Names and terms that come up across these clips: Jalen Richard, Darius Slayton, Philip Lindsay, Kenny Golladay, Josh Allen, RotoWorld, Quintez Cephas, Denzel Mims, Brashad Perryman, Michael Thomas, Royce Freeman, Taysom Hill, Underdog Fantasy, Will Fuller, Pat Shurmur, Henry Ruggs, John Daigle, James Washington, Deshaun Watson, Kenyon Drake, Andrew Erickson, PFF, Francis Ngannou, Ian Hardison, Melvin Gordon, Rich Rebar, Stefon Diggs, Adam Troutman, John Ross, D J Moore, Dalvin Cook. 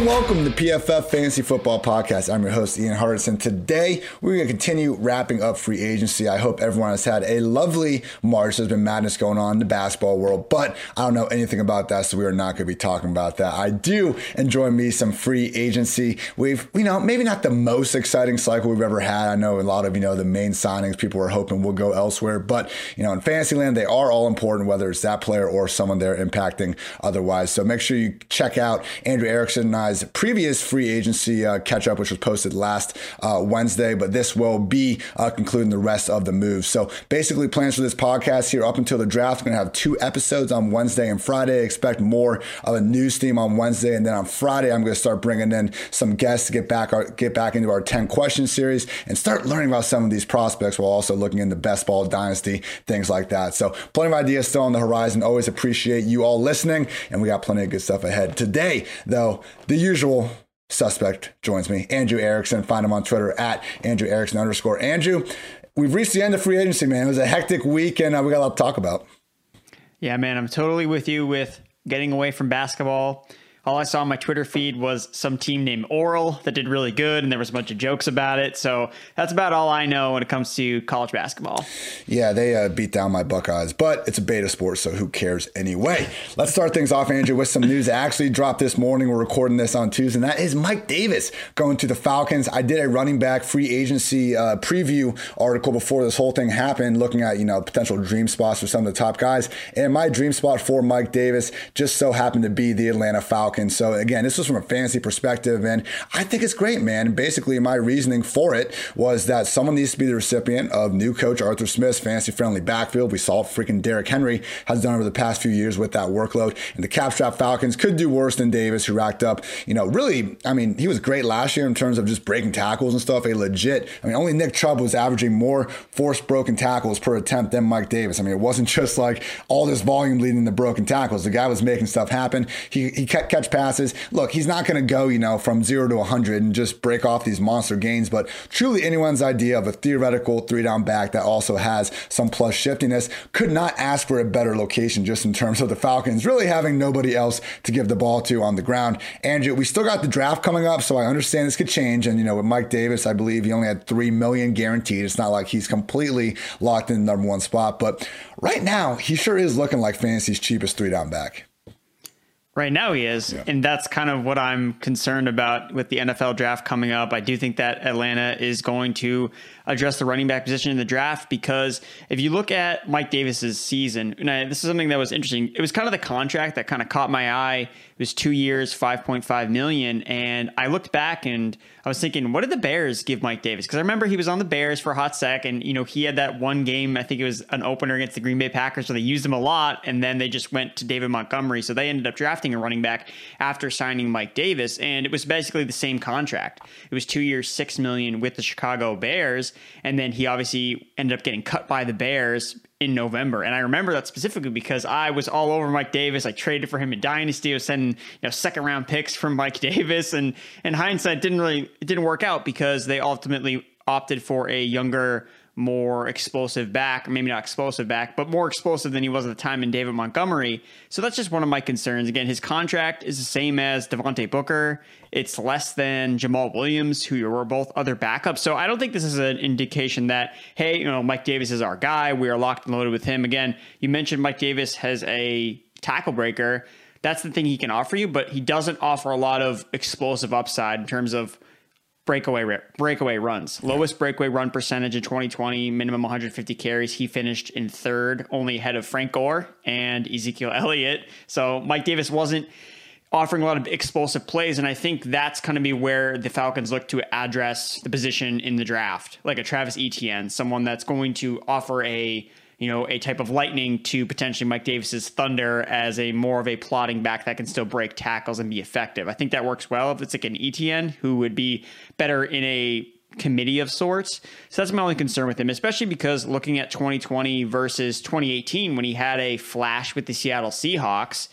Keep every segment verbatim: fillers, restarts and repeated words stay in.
and welcome to P F F Fantasy Football Podcast. I'm your host, Ian Hardison. Today, we're going to continue wrapping up free agency. I hope everyone has had a lovely March. There's been madness going on in the basketball world, but I don't know anything about that, so we are not going to be talking about that. I do enjoy me some free agency. We've, you know, maybe not the most exciting cycle we've ever had. I know a lot of, you know, the main signings people were hoping will go elsewhere, but, you know, in Fantasyland, they are all important, whether it's that player or someone they're impacting otherwise. So make sure you check out Andrew Erickson and I's previous free agency uh, catch-up, which was posted last uh, Wednesday, but this will be uh, concluding the rest of the moves. So basically, plans for this podcast here up until the draft. We're going to have two episodes on Wednesday and Friday. Expect more of a news theme on Wednesday, and then on Friday, I'm going to start bringing in some guests to get back, our, get back into our ten-question series and start learning about some of these prospects while also looking into best ball dynasty, things like that. So plenty of ideas still on the horizon. Always appreciate you all listening, and we got plenty of good stuff ahead. Today, though, the usual suspect joins me, Andrew Erickson. Find him on Twitter at Andrew Erickson underscore Andrew. We've reached the end of free agency, man. It was a hectic week, and uh, we got a lot to talk about. Yeah, man, I'm totally with you with getting away from basketball. All I saw on my Twitter feed was some team named Oral that did really good, and there was a bunch of jokes about it. So that's about all I know when it comes to college basketball. Yeah, they uh, beat down my Buckeyes, but it's a beta sport, so who cares anyway? Let's start things off, Andrew, with some news that actually dropped this morning. We're recording this on Tuesday, and that is Mike Davis going to the Falcons. I did a running back free agency uh, preview article before this whole thing happened, looking at, you know, potential dream spots for some of the top guys. And my dream spot for Mike Davis just so happened to be the Atlanta Falcons. And so, again, this was from a fantasy perspective, and I think it's great, man. Basically, my reasoning for it was that someone needs to be the recipient of new coach Arthur Smith's fantasy-friendly backfield. We saw freaking Derrick Henry has done over the past few years with that workload, and the cap-strapped Falcons could do worse than Davis, who racked up, you know, really, I mean, he was great last year in terms of just breaking tackles and stuff, a legit, I mean, only Nick Chubb was averaging more forced broken tackles per attempt than Mike Davis. I mean, it wasn't just like all this volume leading to broken tackles. The guy was making stuff happen. He, he kept catch passes. Look, he's not going to go, you know, from zero to one hundred and just break off these monster gains, but truly anyone's idea of a theoretical three-down back that also has some plus shiftiness could not ask for a better location just in terms of the Falcons really having nobody else to give the ball to on the ground. Andrew, we still got the draft coming up, so I understand this could change, and, you know, with Mike Davis, I believe he only had three million dollars guaranteed. It's not like he's completely locked in the number one spot, but right now, he sure is looking like fantasy's cheapest three-down back. Right now he is, yeah. And that's kind of what I'm concerned about with the N F L draft coming up. I do think that Atlanta is going to address the running back position in the draft, because if you look at Mike Davis's season, and I, this is something that was interesting. It was kind of the contract that kind of caught my eye. It was two years, five point five million dollars, and I looked back and I was thinking, what did the Bears give Mike Davis? Because I remember he was on the Bears for a hot sec, and, you know, he had that one game. I think it was an opener against the Green Bay Packers, so they used him a lot, and then they just went to David Montgomery. So they ended up drafting a running back after signing Mike Davis, and it was basically the same contract. It was two years, six million with the Chicago Bears, and then he obviously ended up getting cut by the Bears in November. And I remember that specifically because I was all over Mike Davis. I traded for him in Dynasty. I was sending, you know, second round picks from Mike Davis, and in hindsight, it didn't really it didn't work out because they ultimately opted for a younger, more explosive back, maybe not explosive back, but more explosive than he was at the time in David Montgomery. So that's just one of my concerns. Again, his contract is the same as Devontae Booker. It's less than Jamal Williams, who were both other backups. So I don't think this is an indication that, hey, you know, Mike Davis is our guy. We are locked and loaded with him. Again, you mentioned Mike Davis has a tackle breaker. That's the thing he can offer you, but he doesn't offer a lot of explosive upside in terms of breakaway breakaway runs. Lowest breakaway run percentage in twenty twenty, minimum one hundred fifty carries. He finished in third, only ahead of Frank Gore and Ezekiel Elliott. So Mike Davis wasn't offering a lot of explosive plays, and I think that's going to be where the Falcons look to address the position in the draft, like a Travis Etienne, someone that's going to offer a, you know, a type of lightning to potentially Mike Davis's thunder as a more of a plotting back that can still break tackles and be effective. I think that works well if it's like an E T N who would be better in a committee of sorts. So that's my only concern with him, especially because looking at twenty twenty versus twenty eighteen, when he had a flash with the Seattle Seahawks,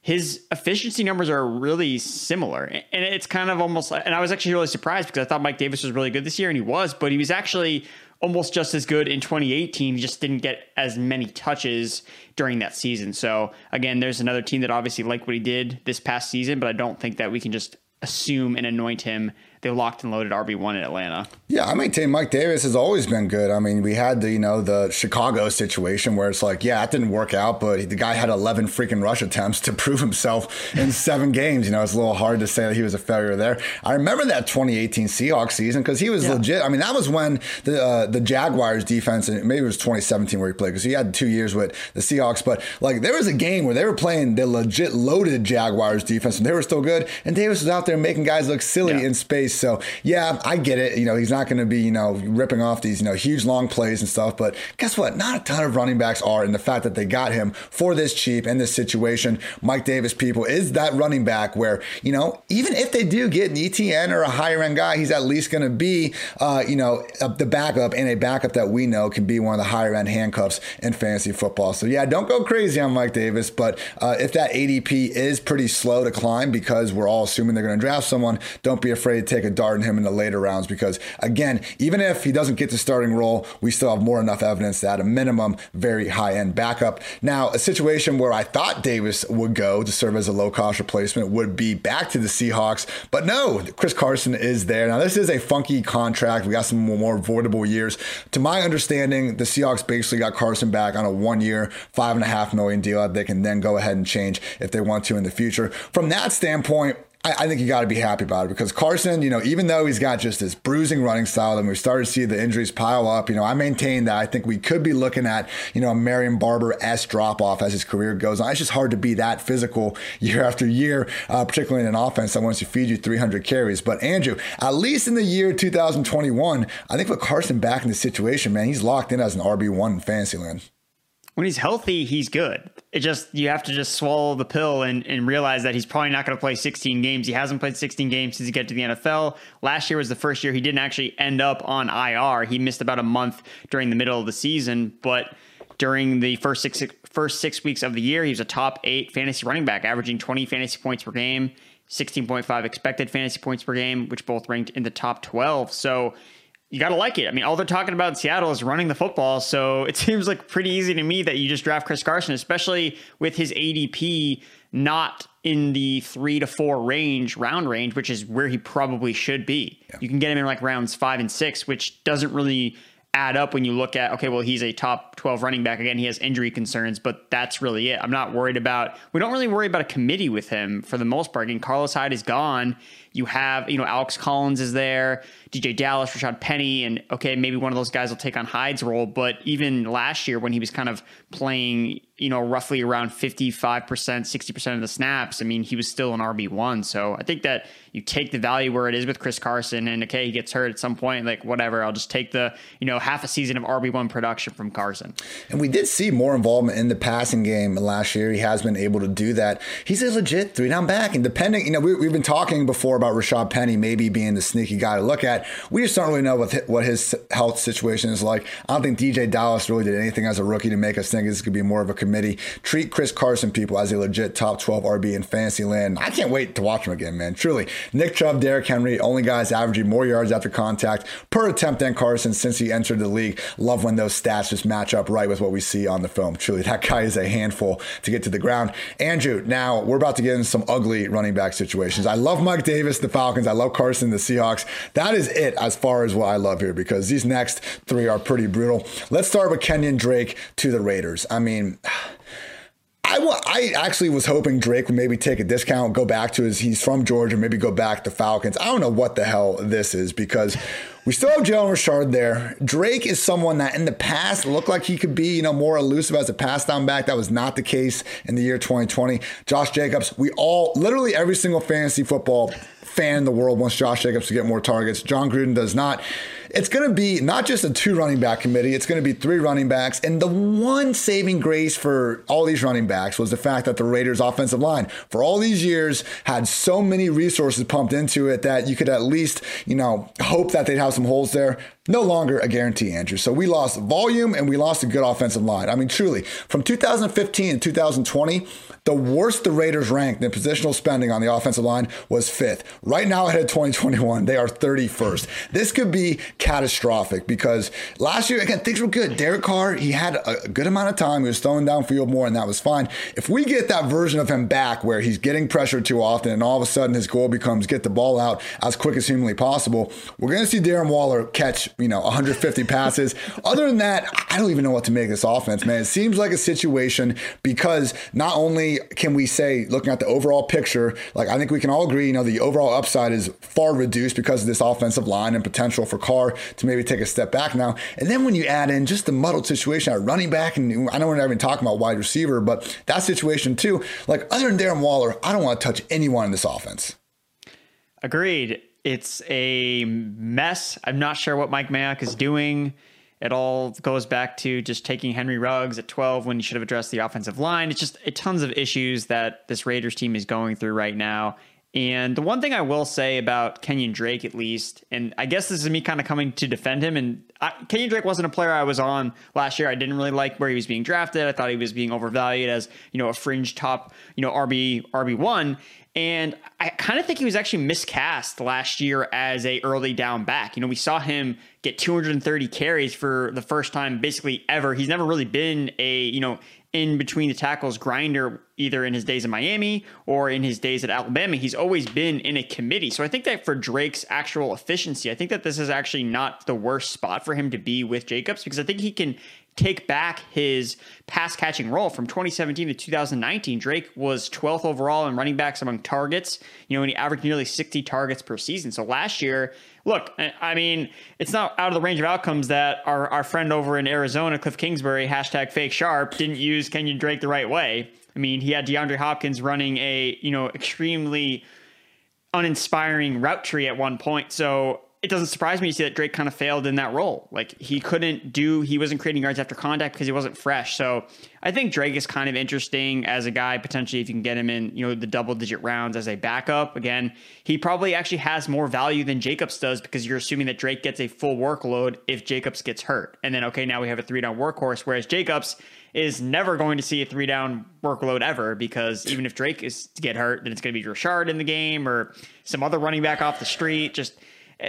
his efficiency numbers are really similar. And it's kind of almost, and I was actually really surprised because I thought Mike Davis was really good this year, and he was, but he was actually almost just as good in twenty eighteen. He just didn't get as many touches during that season. So again, there's another team that obviously liked what he did this past season, but I don't think that we can just assume and anoint him the locked and loaded R B one in Atlanta. Yeah, I maintain Mike Davis has always been good. I mean, we had the, you know, the Chicago situation where it's like, yeah, it didn't work out, but the guy had eleven freaking rush attempts to prove himself in seven games. You know, it's a little hard to say that he was a failure there. I remember that twenty eighteen Seahawks season because he was yeah. legit. I mean, that was when the uh, the Jaguars defense, and maybe it was twenty seventeen where he played because he had two years with the Seahawks, but like there was a game where they were playing the legit loaded Jaguars defense and they were still good. And Davis was out there making guys look silly yeah. in space. So, yeah, I get it. You know, he's not going to be, you know, ripping off these, you know, huge long plays and stuff. But guess what? Not a ton of running backs are. And the fact that they got him for this cheap in this situation, Mike Davis, people, is that running back where, you know, even if they do get an Etienne or a higher end guy, he's at least going to be, uh, you know, the backup, and a backup that we know can be one of the higher end handcuffs in fantasy football. So, yeah, don't go crazy on Mike Davis. But uh, if that A D P is pretty slow to climb because we're all assuming they're going to draft someone, don't be afraid to take a dart in him in the later rounds because, again, even if he doesn't get the starting role, we still have more enough evidence that at a minimum, very high-end backup. Now, a situation where I thought Davis would go to serve as a low-cost replacement would be back to the Seahawks, but no, Chris Carson is there. Now, this is a funky contract. We got some more voidable years. To my understanding, the Seahawks basically got Carson back on a one-year, five point five million dollars deal that they can then go ahead and change if they want to in the future. From that standpoint, I think you got to be happy about it because Carson, you know, even though he's got just this bruising running style and we started to see the injuries pile up, you know, I maintain that I think we could be looking at, you know, a Marion Barber-esque drop off as his career goes on. It's just hard to be that physical year after year, uh, particularly in an offense that wants to feed you three hundred carries. But Andrew, at least in the year two thousand twenty-one, I think with Carson back in the situation, man, he's locked in as an R B one in Fantasyland. When he's healthy, he's good. It just, you have to just swallow the pill and, and realize that he's probably not going to play sixteen games. He hasn't played sixteen games since he got to the N F L. Last year was the first year he didn't actually end up on I R. He missed about a month during the middle of the season, but during the first six, six first six weeks of the year, he was a top eight fantasy running back, averaging twenty fantasy points per game, sixteen point five expected fantasy points per game, which both ranked in the top twelve. So you got to like it. I mean, all they're talking about in Seattle is running the football. So it seems like pretty easy to me that you just draft Chris Carson, especially with his A D P not in the three to four range, round range, which is where he probably should be. Yeah. You can get him in like rounds five and six, which doesn't really add up when you look at, okay, well, he's a top twelve running back. Again, he has injury concerns, but that's really it. I'm not worried about, we don't really worry about a committee with him for the most part. Again, Carlos Hyde is gone. You have, you know, Alex Collins is there, D J Dallas, Rashad Penny, and okay, maybe one of those guys will take on Hyde's role. But even last year when he was kind of playing, you know, roughly around fifty-five percent, sixty percent of the snaps, I mean, he was still an R B one. So I think that you take the value where it is with Chris Carson and okay, he gets hurt at some point, like whatever, I'll just take the, you know, half a season of R B one production from Carson. And we did see more involvement in the passing game last year. He has been able to do that. He's a legit three down back, and depending, you know, we, we've been talking before about Rashad Penny maybe being the sneaky guy to look at. We just don't really know what what his health situation is like. I don't think D J Dallas really did anything as a rookie to make us think this could be more of a committee. Treat Chris Carson, people, as a legit top twelve R B in fantasy land. I can't wait to watch him again, man. Truly. Nick Chubb, Derrick Henry, only guys averaging more yards after contact per attempt than Carson since he entered the league. Love when those stats just match up right with what we see on the film. Truly, that guy is a handful to get to the ground. Andrew, now we're about to get into some ugly running back situations. I love Mike Davis, the Falcons. I love Carson, the Seahawks. That is it as far as what I love here, because these next three are pretty brutal. Let's start with Kenyon Drake to the Raiders. I mean, I, w- I actually was hoping Drake would maybe take a discount, go back to his, he's from Georgia, maybe go back to Falcons. I don't know what the hell this is, because we still have Jalen Richard there. Drake is someone that in the past looked like he could be, you know, more elusive as a pass down back. That was not the case in the year twenty twenty. Josh Jacobs, we all, literally every single fantasy football fan in the world wants Josh Jacobs to get more targets. John Gruden does not. It's going to be not just a two running back committee. It's going to be three running backs. And the one saving grace for all these running backs was the fact that the Raiders offensive line for all these years had so many resources pumped into it that you could at least, you know, hope that they'd have some holes there. no longer a guarantee, Andrew. So we lost volume and we lost a good offensive line. I mean, truly, from two thousand fifteen to two thousand twenty, the worst the Raiders ranked in positional spending on the offensive line was fifth. Right now, ahead of twenty twenty-one, they are thirty-first. This could be catastrophic because last year, again, things were good. Derek Carr, he had a good amount of time. He was throwing downfield more, and that was fine. If we get that version of him back where he's getting pressured too often and all of a sudden his goal becomes get the ball out as quick as humanly possible, we're going to see Darren Waller catch, you know, one hundred fifty passes. Other than that, I don't even know what to make this offense, man. It seems like a situation because not only can we say, looking at the overall picture, like I think we can all agree, you know, the overall upside is far reduced because of this offensive line and potential for Carr to maybe take a step back now. And then when you add in just the muddled situation at running back, and I know we're not even talking about wide receiver, but that situation too, like other than Darren Waller, I don't want to touch anyone in this offense. Agreed. It's a mess. I'm not sure what Mike Mayock is doing. It all goes back to just taking Henry Ruggs at twelve when you should have addressed the offensive line. It's just a tons of issues that this Raiders team is going through right now. And the one thing I will say about Kenyon Drake, at least, and I guess this is me kind of coming to defend him. And I, Kenyon Drake wasn't a player I was on last year. I didn't really like where he was being drafted. I thought he was being overvalued as, you know, a fringe top, you know, R B, R B one. And I kind of think he was actually miscast last year as a early down back. You know, we saw him get two hundred thirty carries for the first time basically ever. He's never really been a, you know, in between the tackles grinder, either in his days in Miami or in his days at Alabama. He's always been in a committee. So I think that for Drake's actual efficiency, I think that this is actually not the worst spot for him to be with Jacobs, because I think he can take back his pass catching role. From twenty seventeen to two thousand nineteen, Drake was twelfth overall in running backs among targets, you know, and he averaged nearly sixty targets per season. So last year, look, I mean, it's not out of the range of outcomes that our, our friend over in Arizona, Cliff Kingsbury, hashtag fake sharp, didn't use Kenyon Drake the right way. I mean, he had DeAndre Hopkins running a, you know, extremely uninspiring route tree at one point. So it doesn't surprise me to see that Drake kind of failed in that role. Like he couldn't do, he wasn't creating yards after contact because he wasn't fresh. So I think Drake is kind of interesting as a guy, potentially, if you can get him in, you know, the double digit rounds as a backup. Again, he probably actually has more value than Jacobs does, because you're assuming that Drake gets a full workload if Jacobs gets hurt. And then, okay, now we have a three down workhorse, whereas Jacobs is never going to see a three down workload ever, because even if Drake is to get hurt, then it's going to be Richard in the game or some other running back off the street. Just,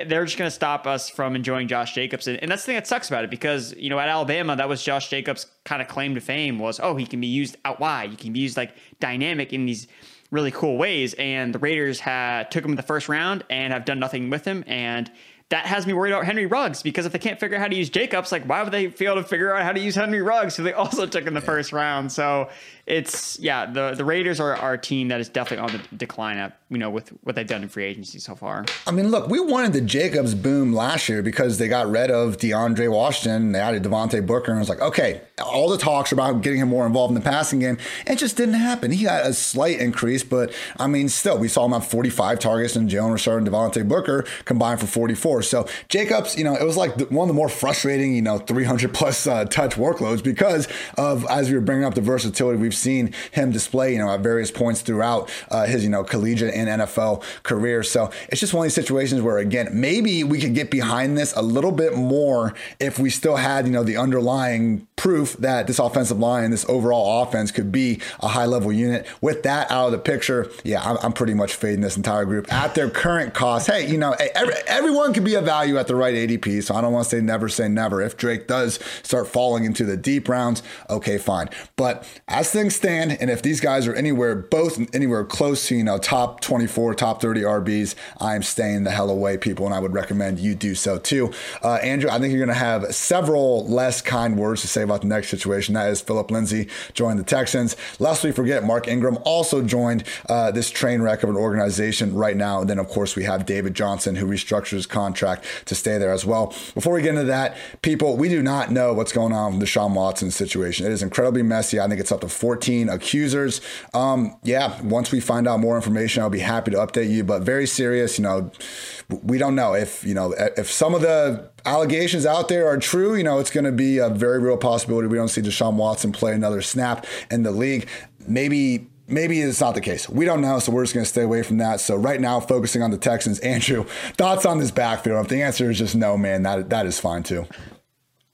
they're just going to stop us from enjoying Josh Jacobs. And, and that's the thing that sucks about it, because, you know, at Alabama, that was Josh Jacobs' kind of claim to fame was, oh, he can be used out wide. He can be used like dynamic in these really cool ways. And the Raiders had took him in the first round and have done nothing with him. And that has me worried about Henry Ruggs, because if they can't figure out how to use Jacobs, like why would they fail to figure out how to use Henry Ruggs, who they also took in the yeah. first round? So it's, yeah, the, the Raiders are our team that is definitely on the decline up, you know, with what they've done in free agency so far. I mean, look, we wanted the Jacobs boom last year because they got rid of DeAndre Washington and they added Devontae Booker, and it was like, okay, all the talks about getting him more involved in the passing game, it just didn't happen. He got a slight increase, but I mean, still, we saw him have forty-five targets and Jalen Richard and Devontae Booker combined for forty-four. So Jacobs, you know, it was like one of the more frustrating, you know, three hundred plus uh, touch workloads because of, as we were bringing up, the versatility we've seen him display, you know, at various points throughout uh, his, you know, collegiate and N F L career. So it's just one of these situations where, again, maybe we could get behind this a little bit more if we still had, you know, the underlying proof that this offensive line and this overall offense could be a high level unit. With that out of the picture, yeah, I'm, I'm pretty much fading this entire group at their current cost. Hey, you know, every, everyone could be a value at the right A D P, so I don't want to say never say never. If Drake does start falling into the deep rounds, okay, fine. But as things stand, and if these guys are anywhere, both anywhere close to, you know, top twenty-four, top thirty R Bs, I'm staying the hell away, people, and I would recommend you do so too. Uh, Andrew, I think you're going to have several less kind words to say about the next situation. That is Philip Lindsay joined the Texans. Lest we forget, Mark Ingram also joined uh, this train wreck of an organization right now. And then, of course, we have David Johnson, who restructures contract to stay there as well. Before we get into that, people, we do not know what's going on with the Deshaun Watson situation. It is incredibly messy. I think it's up to fourteen accusers. Um, yeah, once we find out more information, I'll be happy to update you, but very serious. You know, we don't know if, you know, if some of the allegations out there are true, you know, it's going to be a very real possibility we don't see Deshaun Watson play another snap in the league. Maybe Maybe it's not the case. We don't know, so we're just going to stay away from that. So right now, focusing on the Texans. Andrew, thoughts on this backfield? If the answer is just no, man, that that is fine too.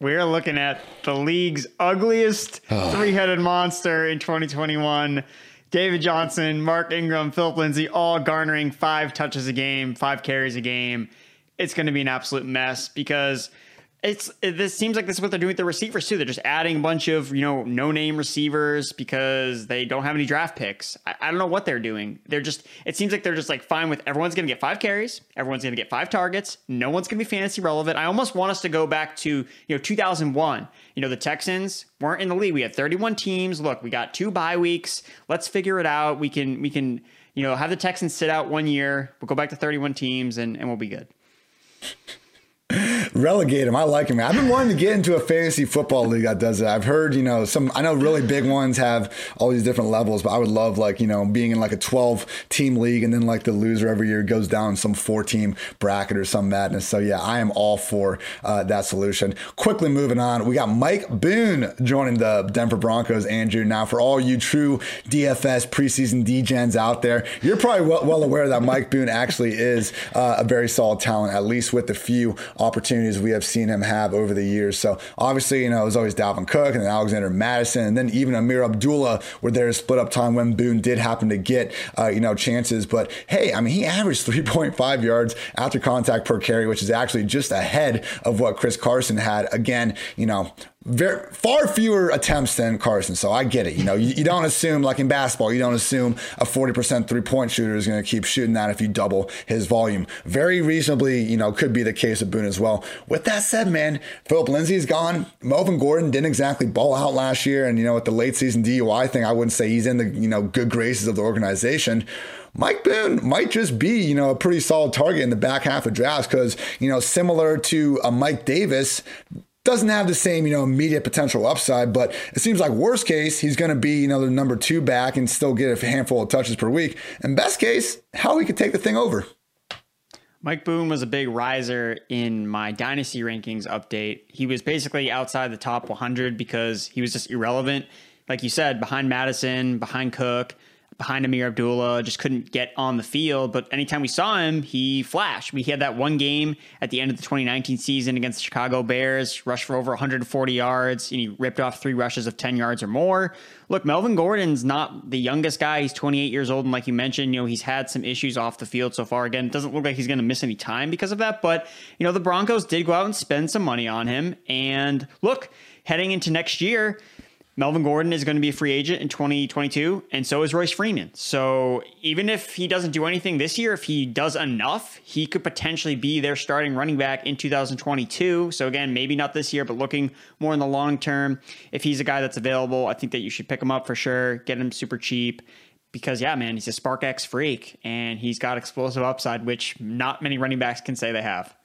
We're looking at the league's ugliest three-headed monster in twenty twenty-one. David Johnson, Mark Ingram, Philip Lindsay, all garnering five touches a game, five carries a game. It's going to be an absolute mess because it's it, this seems like this is what they're doing with the receivers too. They're just adding a bunch of, you know, no-name receivers because they don't have any draft picks. I, I don't know what they're doing. They're just, it seems like they're just like fine with everyone's going to get five carries. Everyone's going to get five targets. No one's going to be fantasy relevant. I almost want us to go back to, you know, two thousand one. You know, the Texans weren't in the league. We had thirty-one teams. Look, we got two bye weeks. Let's figure it out. We can, we can, you know, have the Texans sit out one year. We'll go back to thirty-one teams and, and we'll be good. Relegate him. I like him. I've been wanting to get into a fantasy football league that does it. I've heard, you know, some, I know really big ones have all these different levels, but I would love, like, you know, being in like a twelve team league and then like the loser every year goes down some four team bracket or some madness. So yeah, I am all for uh, that solution. Quickly moving on. We got Mike Boone joining the Denver Broncos, Andrew. Now for all you true D F S preseason D-gens out there, you're probably well, well aware that Mike Boone actually is uh, a very solid talent, at least with the few opportunities we have seen him have over the years. So obviously, you know, it was always Dalvin Cook and then Alexander Madison and then even Amir Abdullah were there to split up time when Boone did happen to get, uh, you know, chances. But hey, I mean, he averaged three point five yards after contact per carry, which is actually just ahead of what Chris Carson had. Again, you know, Very, far fewer attempts than Carson. So I get it. You know, you, you don't assume, like in basketball, you don't assume a forty percent three point shooter is going to keep shooting that if you double his volume. Very reasonably, you know, could be the case of Boone as well. With that said, man, Philip Lindsay is gone. Melvin Gordon didn't exactly ball out last year. And, you know, with the late season D U I thing, I wouldn't say he's in the, you know, good graces of the organization. Mike Boone might just be, you know, a pretty solid target in the back half of drafts because, you know, similar to a Mike Davis, doesn't have the same, you know, immediate potential upside, but it seems like worst case, he's going to be, you know, the number two back and still get a handful of touches per week. And best case, how he could take the thing over. Mike Boone was a big riser in my dynasty rankings update. He was basically outside the top one hundred because he was just irrelevant. Like you said, behind Madison, behind Cook, behind Amir Abdullah, just couldn't get on the field. But anytime we saw him, he flashed. We had that one game at the end of the twenty nineteen season against the Chicago Bears, rushed for over one hundred forty yards, and he ripped off three rushes of ten yards or more. Look, Melvin Gordon's not the youngest guy. He's twenty-eight years old, and like you mentioned, you know, he's had some issues off the field so far. Again, it doesn't look like he's going to miss any time because of that. But, you know, the Broncos did go out and spend some money on him. And look, heading into next year, Melvin Gordon is going to be a free agent in twenty twenty-two, and so is Royce Freeman. So even if he doesn't do anything this year, if he does enough, he could potentially be their starting running back in two thousand twenty-two. So again, maybe not this year, but looking more in the long term. If he's a guy that's available, I think that you should pick him up for sure, get him super cheap. Because, yeah, man, he's a Spark-X freak, and he's got explosive upside, which not many running backs can say they have.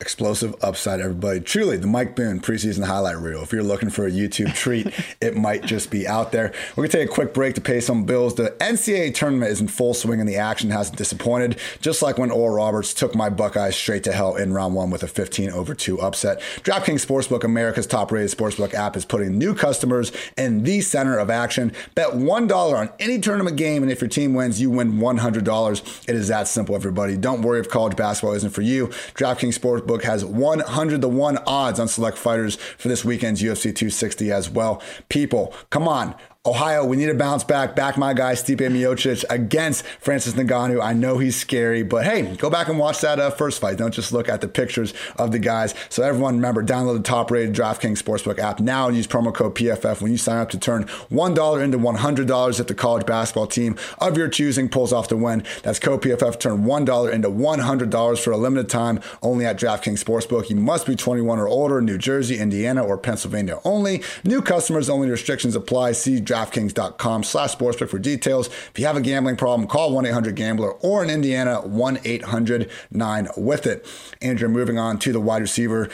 Explosive upside, everybody. Truly, the Mike Boone preseason highlight reel. If you're looking for a YouTube treat, it might just be out there. We're going to take a quick break to pay some bills. The N C A A tournament is in full swing, and the action hasn't disappointed, just like when Oral Roberts took my Buckeyes straight to hell in round one with a fifteen over two upset. DraftKings Sportsbook, America's top-rated sportsbook app, is putting new customers in the center of action. Bet one dollar on any tournament game, and if your team wins, you win one hundred dollars. It is that simple, everybody. Don't worry if college basketball isn't for you. DraftKings Sportsbook has one hundred to one odds on select fighters for this weekend's U F C two sixty as well. People, come on. Ohio, we need a bounce back. Back my guy, Stipe Miocic, against Francis Ngannou. I know he's scary, but hey, go back and watch that uh, first fight. Don't just look at the pictures of the guys. So everyone, remember, download the top-rated DraftKings Sportsbook app now and use promo code P F F when you sign up to turn one dollar into one hundred dollars if the college basketball team of your choosing pulls off the win. That's code P F F. Turn one dollar into one hundred dollars for a limited time only at DraftKings Sportsbook. You must be twenty-one or older, New Jersey, Indiana, or Pennsylvania only. New customers only. Restrictions apply. See DraftKings.com slash sportsbook for details. If you have a gambling problem, call one eight hundred gambler or in Indiana, one eight hundred nine with it. Andrew, moving on to the wide receiver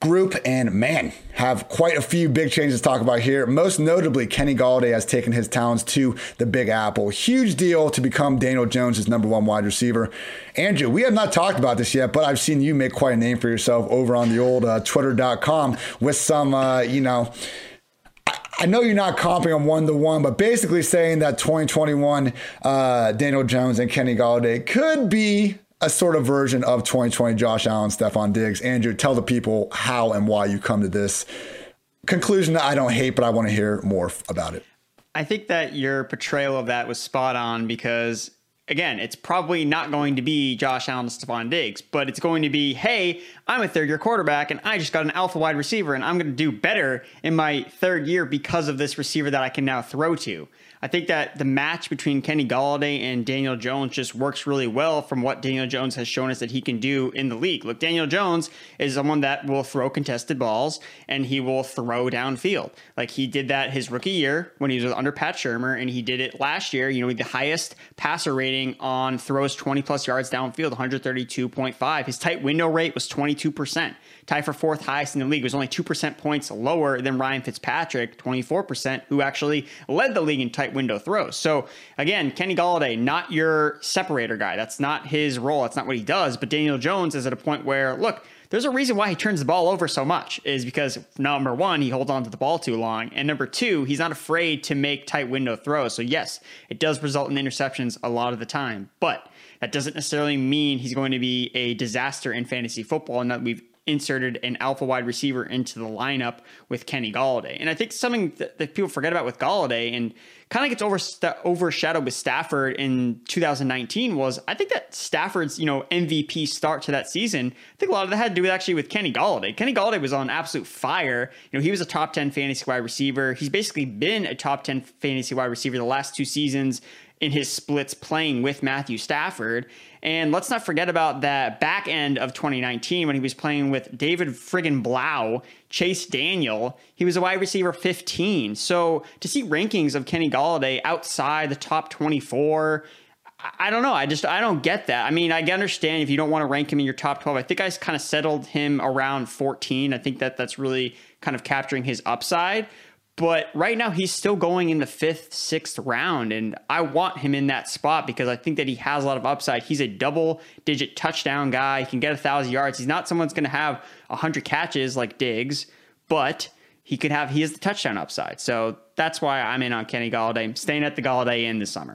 group, and man, have quite a few big changes to talk about here. Most notably, Kenny Golladay has taken his talents to the Big Apple. Huge deal to become Daniel Jones' number one wide receiver. Andrew, we have not talked about this yet, but I've seen you make quite a name for yourself over on the old uh, Twitter dot com with some, uh, you know, I know you're not comping them one-to-one, but basically saying that twenty twenty-one uh, Daniel Jones and Kenny Golladay could be a sort of version of twenty twenty Josh Allen, Stefon Diggs. Andrew, tell the people how and why you come to this conclusion that I don't hate, but I want to hear more about it. I think that your portrayal of that was spot on because, again, it's probably not going to be Josh Allen and Stefon Diggs, but it's going to be, hey, I'm a third-year quarterback, and I just got an alpha wide receiver, and I'm going to do better in my third year because of this receiver that I can now throw to. I think that the match between Kenny Golladay and Daniel Jones just works really well from what Daniel Jones has shown us that he can do in the league. Look, Daniel Jones is someone that will throw contested balls, and he will throw downfield. Like, he did that his rookie year when he was under Pat Shurmur, and he did it last year. You know, the highest passer rating on throws twenty plus yards downfield, one thirty-two point five. His tight window rate was twenty-two percent. Tied for fourth highest in the league. It was only two percent points lower than Ryan Fitzpatrick, twenty-four percent, who actually led the league in tight window throws. So again, Kenny Golladay, not your separator guy. That's not his role. That's not what he does. But Daniel Jones is at a point where, look, there's a reason why he turns the ball over so much is because, number one, he holds on to the ball too long. And number two, he's not afraid to make tight window throws. So yes, it does result in interceptions a lot of the time, but that doesn't necessarily mean he's going to be a disaster in fantasy football and that we've inserted an alpha wide receiver into the lineup with Kenny Golladay. And I think something that, that people forget about with Golladay and kind of gets over, st- overshadowed with Stafford in two thousand nineteen was I think that Stafford's, you know, M V P start to that season, I think a lot of that had to do with actually with Kenny Golladay. Kenny Golladay was on absolute fire. You know, he was a top ten fantasy wide receiver. He's basically been a top ten fantasy wide receiver the last two seasons in his splits playing with Matthew Stafford. And let's not forget about that back end of twenty nineteen when he was playing with David friggin' Blau, Chase Daniel. He was a wide receiver fifteen. So to see rankings of Kenny Golladay outside the top twenty-four, I don't know. I just, I don't get that. I mean, I understand if you don't want to rank him in your top twelve. I think I kind of settled him around fourteen. I think that that's really kind of capturing his upside. But right now, he's still going in the fifth, sixth round, and I want him in that spot because I think that he has a lot of upside. He's a double-digit touchdown guy. He can get one thousand yards. He's not someone that's going to have one hundred catches like Diggs, but he could have. He has the touchdown upside. So that's why I'm in on Kenny Golladay. I'm staying at the Golladay Inn this summer.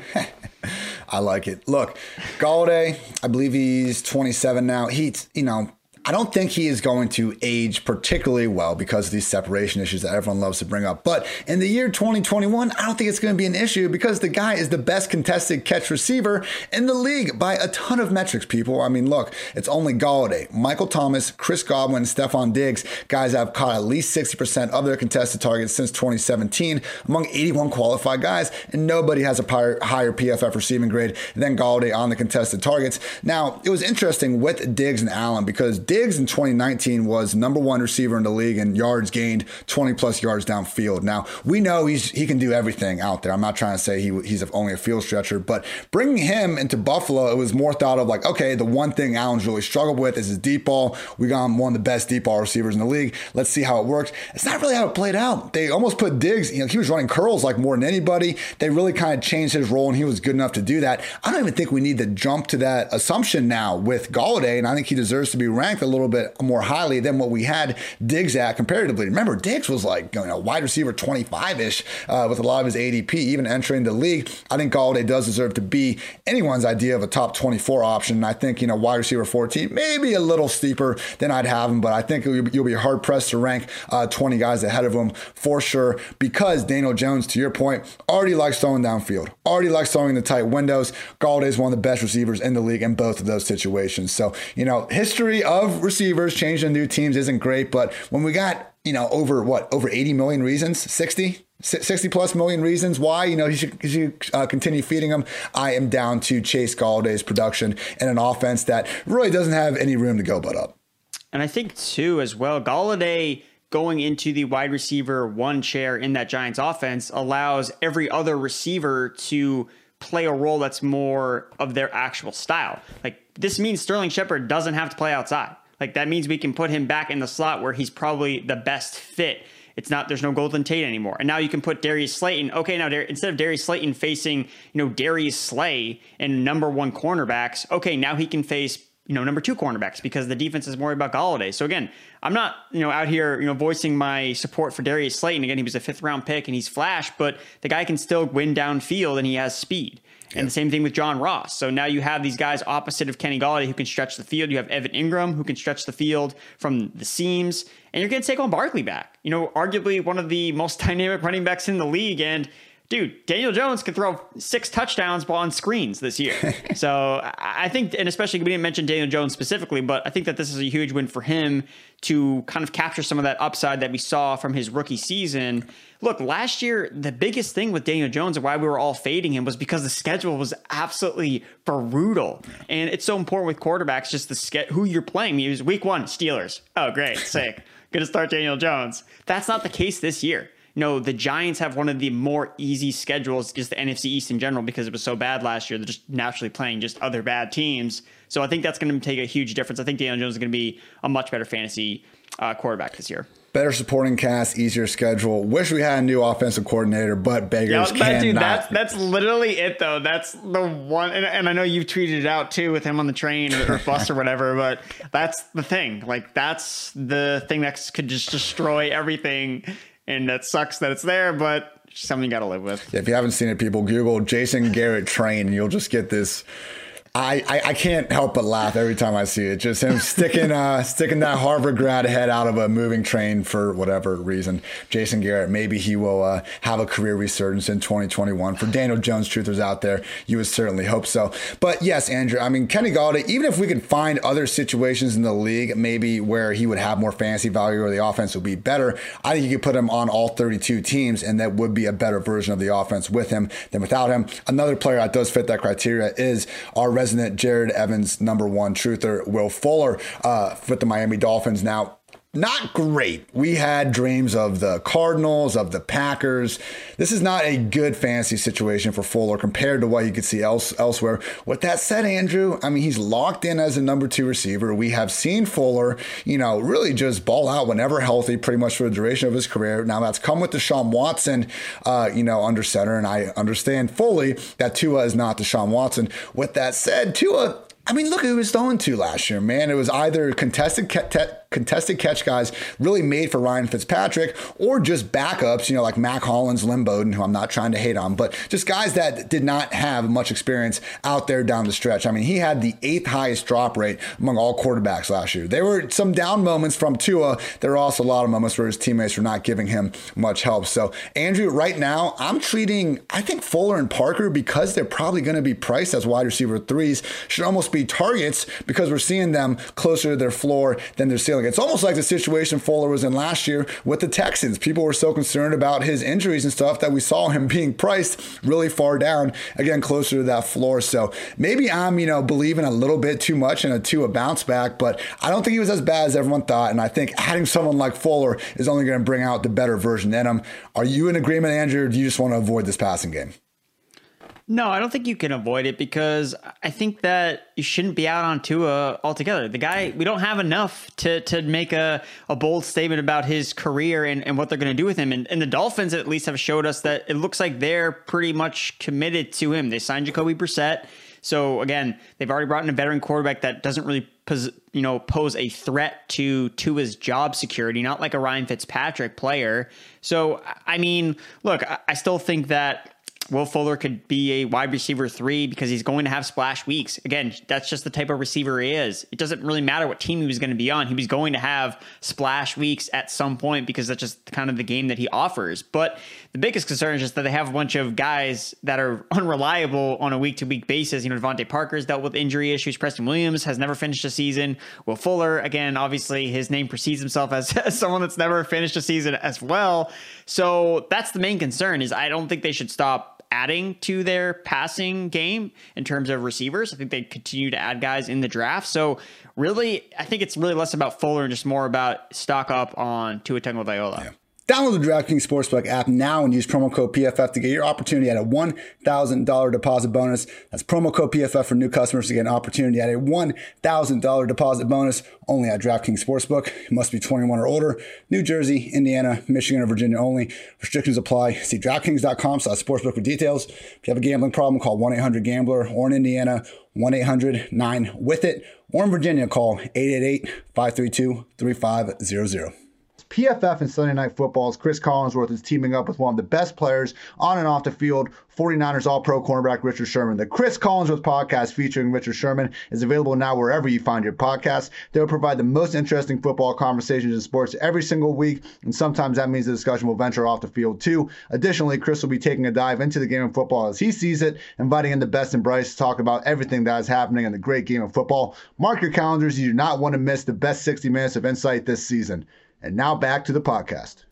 I like it. Look, Golladay, I believe he's twenty-seven now. He's, you know, I don't think he is going to age particularly well because of these separation issues that everyone loves to bring up. But in the year twenty twenty-one, I don't think it's going to be an issue because the guy is the best contested catch receiver in the league by a ton of metrics, people. I mean, look, it's only Golladay, Michael Thomas, Chris Godwin, Stefon Diggs, guys that have caught at least sixty percent of their contested targets since twenty seventeen among eighty-one qualified guys, and nobody has a higher P F F receiving grade than Golladay on the contested targets. Now, it was interesting with Diggs and Allen because Diggs in twenty nineteen was number one receiver in the league in yards gained, twenty plus yards downfield. Now, we know he's he can do everything out there. I'm not trying to say he he's only a field stretcher, but bringing him into Buffalo, it was more thought of like, okay, the one thing Allen's really struggled with is his deep ball. We got him one of the best deep ball receivers in the league. Let's see how it works. It's not really how it played out. They almost put Diggs, you know, he was running curls like more than anybody. They really kind of changed his role, and he was good enough to do that. I don't even think we need to jump to that assumption now with Golladay, and I think he deserves to be ranked a little bit more highly than what we had Diggs at comparatively. Remember, Diggs was like, you know, wide receiver twenty-five-ish uh, with a lot of his A D P, even entering the league. I think Golladay does deserve to be anyone's idea of a top twenty-four option. And I think, you know, wide receiver fourteen, maybe a little steeper than I'd have him, but I think you'll, you'll be hard-pressed to rank uh, twenty guys ahead of him for sure because Daniel Jones, to your point, already likes throwing downfield, already likes throwing the tight windows. Golladay is one of the best receivers in the league in both of those situations. So, you know, history of Of receivers changing new teams isn't great, but when we got, you know, over what, over eighty million reasons, sixty, sixty plus million reasons why, you know, you should, you should uh, continue feeding them. I am down to Chase Galladay's production and an offense that really doesn't have any room to go but up. And I think, too, as well, Golladay going into the wide receiver one chair in that Giants offense allows every other receiver to play a role that's more of their actual style. Like, this means Sterling Shepard doesn't have to play outside. Like, that means we can put him back in the slot where he's probably the best fit. It's not, there's no Golden Tate anymore. And now you can put Darius Slayton. Okay, now Dar- instead of Darius Slayton facing, you know, Darius Slay and number one cornerbacks, okay, now he can face you know, number two cornerbacks because the defense is worried about Golladay. So again, I'm not, you know, out here, you know, voicing my support for Darius Slayton. Again, he was a fifth round pick and he's flashed, but the guy can still win downfield and he has speed. And the same thing with John Ross. So now you have these guys opposite of Kenny Golladay who can stretch the field. You have Evan Ingram who can stretch the field from the seams. And you're going to Saquon Barkley back. You know, arguably one of the most dynamic running backs in the league. And, dude, Daniel Jones could throw six touchdowns on screens this year. So I think, and especially we didn't mention Daniel Jones specifically, but I think that this is a huge win for him to kind of capture some of that upside that we saw from his rookie season. Look, last year, the biggest thing with Daniel Jones and why we were all fading him was because the schedule was absolutely brutal. And it's so important with quarterbacks, just the ske- who you're playing. It was week one, Steelers. Oh, great, sick. Going to start Daniel Jones. That's not the case this year. You know, the Giants have one of the more easy schedules, just the N F C East in general, because it was so bad last year. They're just naturally playing just other bad teams. So I think that's going to take a huge difference. I think Daniel Jones is going to be a much better fantasy uh, quarterback this year. Better supporting cast, easier schedule. Wish we had a new offensive coordinator, but beggars yeah, that, dude, that's, that's literally it, though. That's the one. And, and I know you've tweeted it out, too, with him on the train or, or bus or whatever. But that's the thing. Like, that's the thing that could just destroy everything. And that sucks that it's there, but something you got to live with. Yeah, if you haven't seen it, people, Google Jason Garrett train, and you'll just get this. I, I, I can't help but laugh every time I see it. Just him sticking uh, sticking that Harvard grad head out of a moving train for whatever reason. Jason Garrett, maybe he will uh, have a career resurgence in twenty twenty-one. For Daniel Jones truthers out there, you would certainly hope so. But yes, Andrew, I mean, Kenny Golladay, even if we could find other situations in the league, maybe where he would have more fantasy value or the offense would be better, I think you could put him on all thirty-two teams, and that would be a better version of the offense with him than without him. Another player that does fit that criteria is our resident Jared Evans number one truther, Will Fuller, uh, with the Miami Dolphins. Now, not great. We had dreams of the Cardinals, of the Packers. This is not a good fantasy situation for Fuller compared to what you could see else, elsewhere. With that said, Andrew, I mean, he's locked in as a number two receiver. We have seen Fuller, you know, really just ball out whenever healthy, pretty much for the duration of his career. Now that's come with Deshaun Watson, uh, you know, under center. And I understand fully that Tua is not Deshaun Watson. With that said, Tua, I mean, look who he was throwing to last year, man. It was either contested contested catch guys really made for Ryan Fitzpatrick or just backups, you know, like Mac Hollins, Lynn Bowden, who I'm not trying to hate on, but just guys that did not have much experience out there down the stretch. I mean, he had the eighth highest drop rate among all quarterbacks last year. There were some down moments from Tua. There were also a lot of moments where his teammates were not giving him much help. So, Andrew, right now, I'm treating, I think Fuller and Parker, because they're probably going to be priced as wide receiver threes, should almost be targets because we're seeing them closer to their floor than their ceiling. It's almost like the situation Fuller was in last year with the Texans. People were so concerned about his injuries and stuff that we saw him being priced really far down, again, closer to that floor. So maybe I'm, you know, believing a little bit too much in a Tua bounce back, but I don't think he was as bad as everyone thought. And I think adding someone like Fuller is only going to bring out the better version in him. Are you in agreement, Andrew, or do you just want to avoid this passing game? No, I don't think you can avoid it because I think that you shouldn't be out on Tua altogether. The guy, we don't have enough to to make a, a bold statement about his career and, and what they're going to do with him. And, and the Dolphins at least have showed us that it looks like they're pretty much committed to him. They signed Jacoby Brissett. So again, they've already brought in a veteran quarterback that doesn't really pos, you know, pose a threat to Tua's job security, not like a Ryan Fitzpatrick player. So, I mean, look, I, I still think that Will Fuller could be a wide receiver three because he's going to have splash weeks. Again, that's just the type of receiver he is. It doesn't really matter what team he was going to be on. He was going to have splash weeks at some point because that's just kind of the game that he offers. But the biggest concern is just that they have a bunch of guys that are unreliable on a week-to-week basis. You know, Devontae Parker's dealt with injury issues. Preston Williams has never finished a season. Will Fuller, again, obviously his name precedes himself as, as someone that's never finished a season as well. So that's the main concern is I don't think they should stop adding to their passing game in terms of receivers. I think they continue to add guys in the draft. So really, I think it's really less about Fuller and just more about stock up on Tua Tagovailoa. Yeah. Download the DraftKings Sportsbook app now and use promo code P F F to get your opportunity at a one thousand dollars deposit bonus. That's promo code P F F for new customers to get an opportunity at a one thousand dollars deposit bonus only at DraftKings Sportsbook. You must be twenty-one or older. New Jersey, Indiana, Michigan, or Virginia only. Restrictions apply. See DraftKings.com slash sportsbook for details. If you have a gambling problem, call one eight hundred gambler, or in Indiana, one eight hundred nine with it, or in Virginia, call eight eight eight, five three two, three five zero zero. P F F and Sunday Night Football's Chris Collinsworth is teaming up with one of the best players on and off the field, forty-niners All-Pro cornerback Richard Sherman. The Chris Collinsworth podcast featuring Richard Sherman is available now wherever you find your podcasts. They'll provide the most interesting football conversations in sports every single week, and sometimes that means the discussion will venture off the field too. Additionally, Chris will be taking a dive into the game of football as he sees it, inviting in the best and brightest to talk about everything that is happening in the great game of football. Mark your calendars. You do not want to miss the best sixty minutes of insight this season. And now back to the podcast.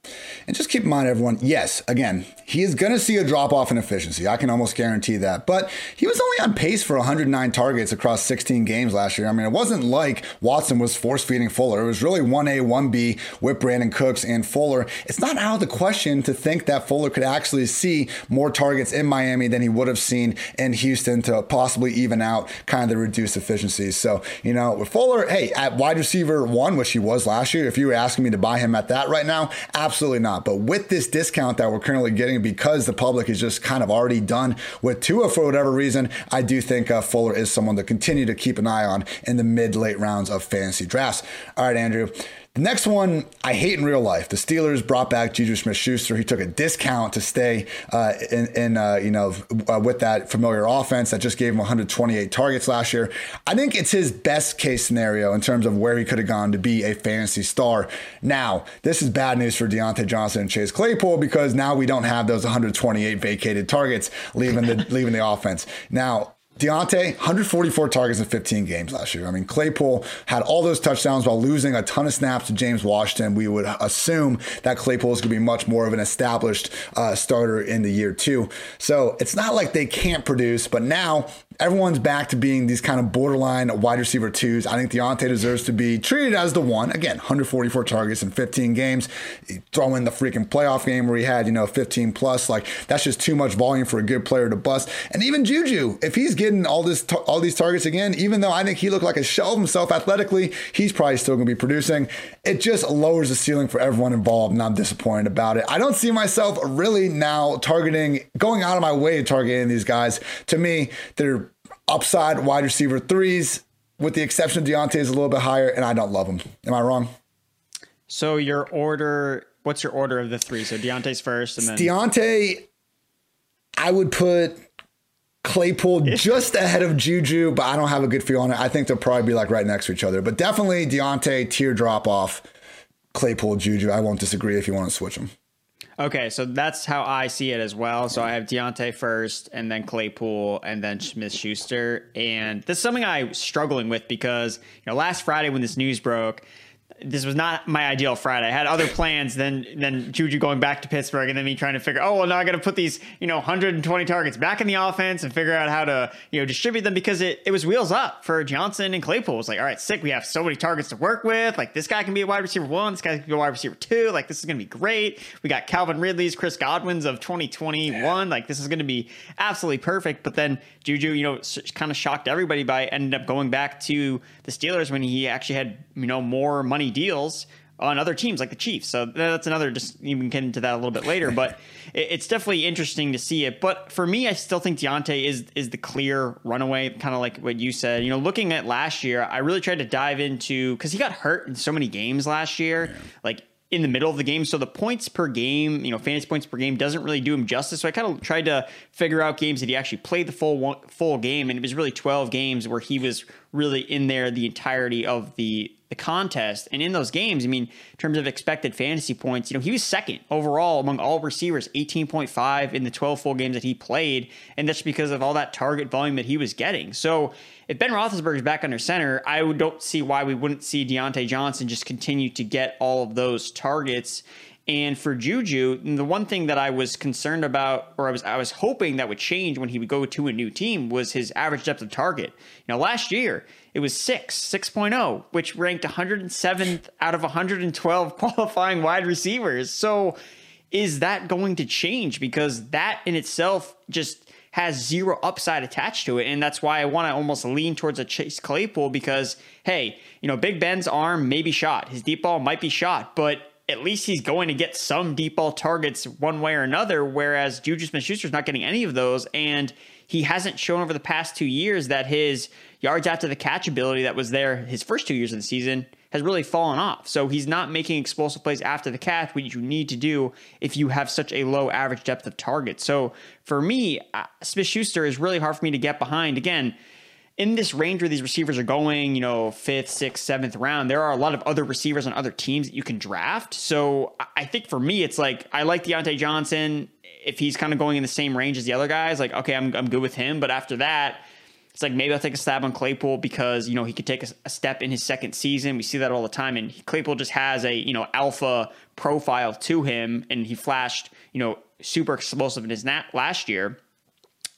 And just keep in mind, everyone, yes, again, he is going to see a drop-off in efficiency. I can almost guarantee that. But he was only on pace for one hundred nine targets across sixteen games last year. I mean, it wasn't like Watson was force-feeding Fuller. It was really one A, one B with Brandon Cooks and Fuller. It's not out of the question to think that Fuller could actually see more targets in Miami than he would have seen in Houston to possibly even out kind of the reduced efficiencies. So, you know, with Fuller, hey, at wide receiver one, which he was last year, if you were asking me to buy him at that right now, absolutely not. But with this discount that we're currently getting, because the public is just kind of already done with Tua for whatever reason, I do think uh, Fuller is someone to continue to keep an eye on in the mid-late rounds of fantasy drafts. All right, Andrew. The next one I hate in real life. The Steelers brought back Juju Smith-Schuster. He took a discount to stay uh, in, in uh, you know, uh, with that familiar offense that just gave him one hundred twenty-eight targets last year. I think it's his best case scenario in terms of where he could have gone to be a fantasy star. Now, this is bad news for Diontae Johnson and Chase Claypool, because now we don't have those one hundred twenty-eight vacated targets leaving the leaving the offense. Now, Diontae, one hundred forty-four targets in fifteen games last year. I mean, Claypool had all those touchdowns while losing a ton of snaps to James Washington. We would assume that Claypool is going to be much more of an established uh, starter in the year two. So it's not like they can't produce, but now everyone's back to being these kind of borderline wide receiver twos. I think Diontae deserves to be treated as the one. Again, one hundred forty-four targets in fifteen games. Throw in the freaking playoff game where he had, you know, fifteen plus. Like, that's just too much volume for a good player to bust. And even Juju, if he's getting all this, all these targets again, even though I think he looked like a shell of himself athletically, he's probably still going to be producing. It just lowers the ceiling for everyone involved, and I'm disappointed about it. I don't see myself really now targeting, going out of my way targeting these guys. To me, they're upside wide receiver threes, with the exception of Diontae, is a little bit higher, and I don't love him. Am I wrong? So your order, what's your order of the three? So Diontae's first, and then Diontae, I would put Claypool just ahead of Juju, but I don't have a good feel on it. I think they'll probably be like right next to each other, but definitely Diontae, teardrop off, Claypool, Juju. I won't disagree if you want to switch them. Okay, so that's how I see it as well. So I have Diontae first, and then Claypool, and then Smith-Schuster. And this is something I'm struggling with because, you know, last Friday when this news broke, this was not my ideal Friday. I had other plans than than Juju going back to Pittsburgh, and then me trying to figure, oh, well, now I got to put these, you know, one hundred twenty targets back in the offense and figure out how to, you know, distribute them, because it, it was wheels up for Johnson and Claypool. It was like, all right, sick. We have so many targets to work with. Like, this guy can be a wide receiver one. This guy can be a wide receiver two. Like, this is going to be great. We got Calvin Ridley's, Chris Godwin's of twenty twenty-one. Yeah. Like, this is going to be absolutely perfect. But then Juju, you know, kind of shocked everybody by ended up going back to the Steelers when he actually had, you know, more money deals on other teams like the Chiefs. So that's another, just even get into that a little bit later, but it, it's definitely interesting to see it. But for me, I still think Diontae is is the clear runaway, kind of like what you said. You know, looking at last year, I really tried to dive into, because he got hurt in so many games last year, yeah. like in the middle of the game. So the points per game, you know, fantasy points per game doesn't really do him justice. So I kind of tried to figure out games that he actually played the full one, full game. And it was really twelve games where he was really in there the entirety of the, the contest. And in those games, I mean, in terms of expected fantasy points, you know, he was second overall among all receivers, eighteen point five in the twelve full games that he played. And that's because of all that target volume that he was getting. So if Ben Roethlisberger is back under center, I don't see why we wouldn't see Diontae Johnson just continue to get all of those targets. And for Juju, the one thing that I was concerned about, or I was I was hoping that would change when he would go to a new team, was his average depth of target. You know, last year it was six, six point oh, which ranked one hundred seventh out of one hundred twelve qualifying wide receivers. So is that going to change? Because that in itself just has zero upside attached to it. And that's why I want to almost lean towards a Chase Claypool, because, hey, you know, Big Ben's arm may be shot. His deep ball might be shot, but at least he's going to get some deep ball targets one way or another, whereas Juju Smith-Schuster's not getting any of those, and he hasn't shown over the past two years that his yards after the catch ability that was there his first two years of the season has really fallen off. So he's not making explosive plays after the catch, which you need to do if you have such a low average depth of target. So for me, Smith-Schuster is really hard for me to get behind. Again, in this range where these receivers are going, you know, fifth, sixth, seventh round, there are a lot of other receivers on other teams that you can draft. So I think for me, it's like, I like Diontae Johnson. If he's kind of going in the same range as the other guys, like, okay, I'm I'm good with him. But after that, it's like, maybe I'll take a stab on Claypool because, you know, he could take a, a step in his second season. We see that all the time. And Claypool just has a, you know, alpha profile to him. And he flashed, you know, super explosive in his nat- last year.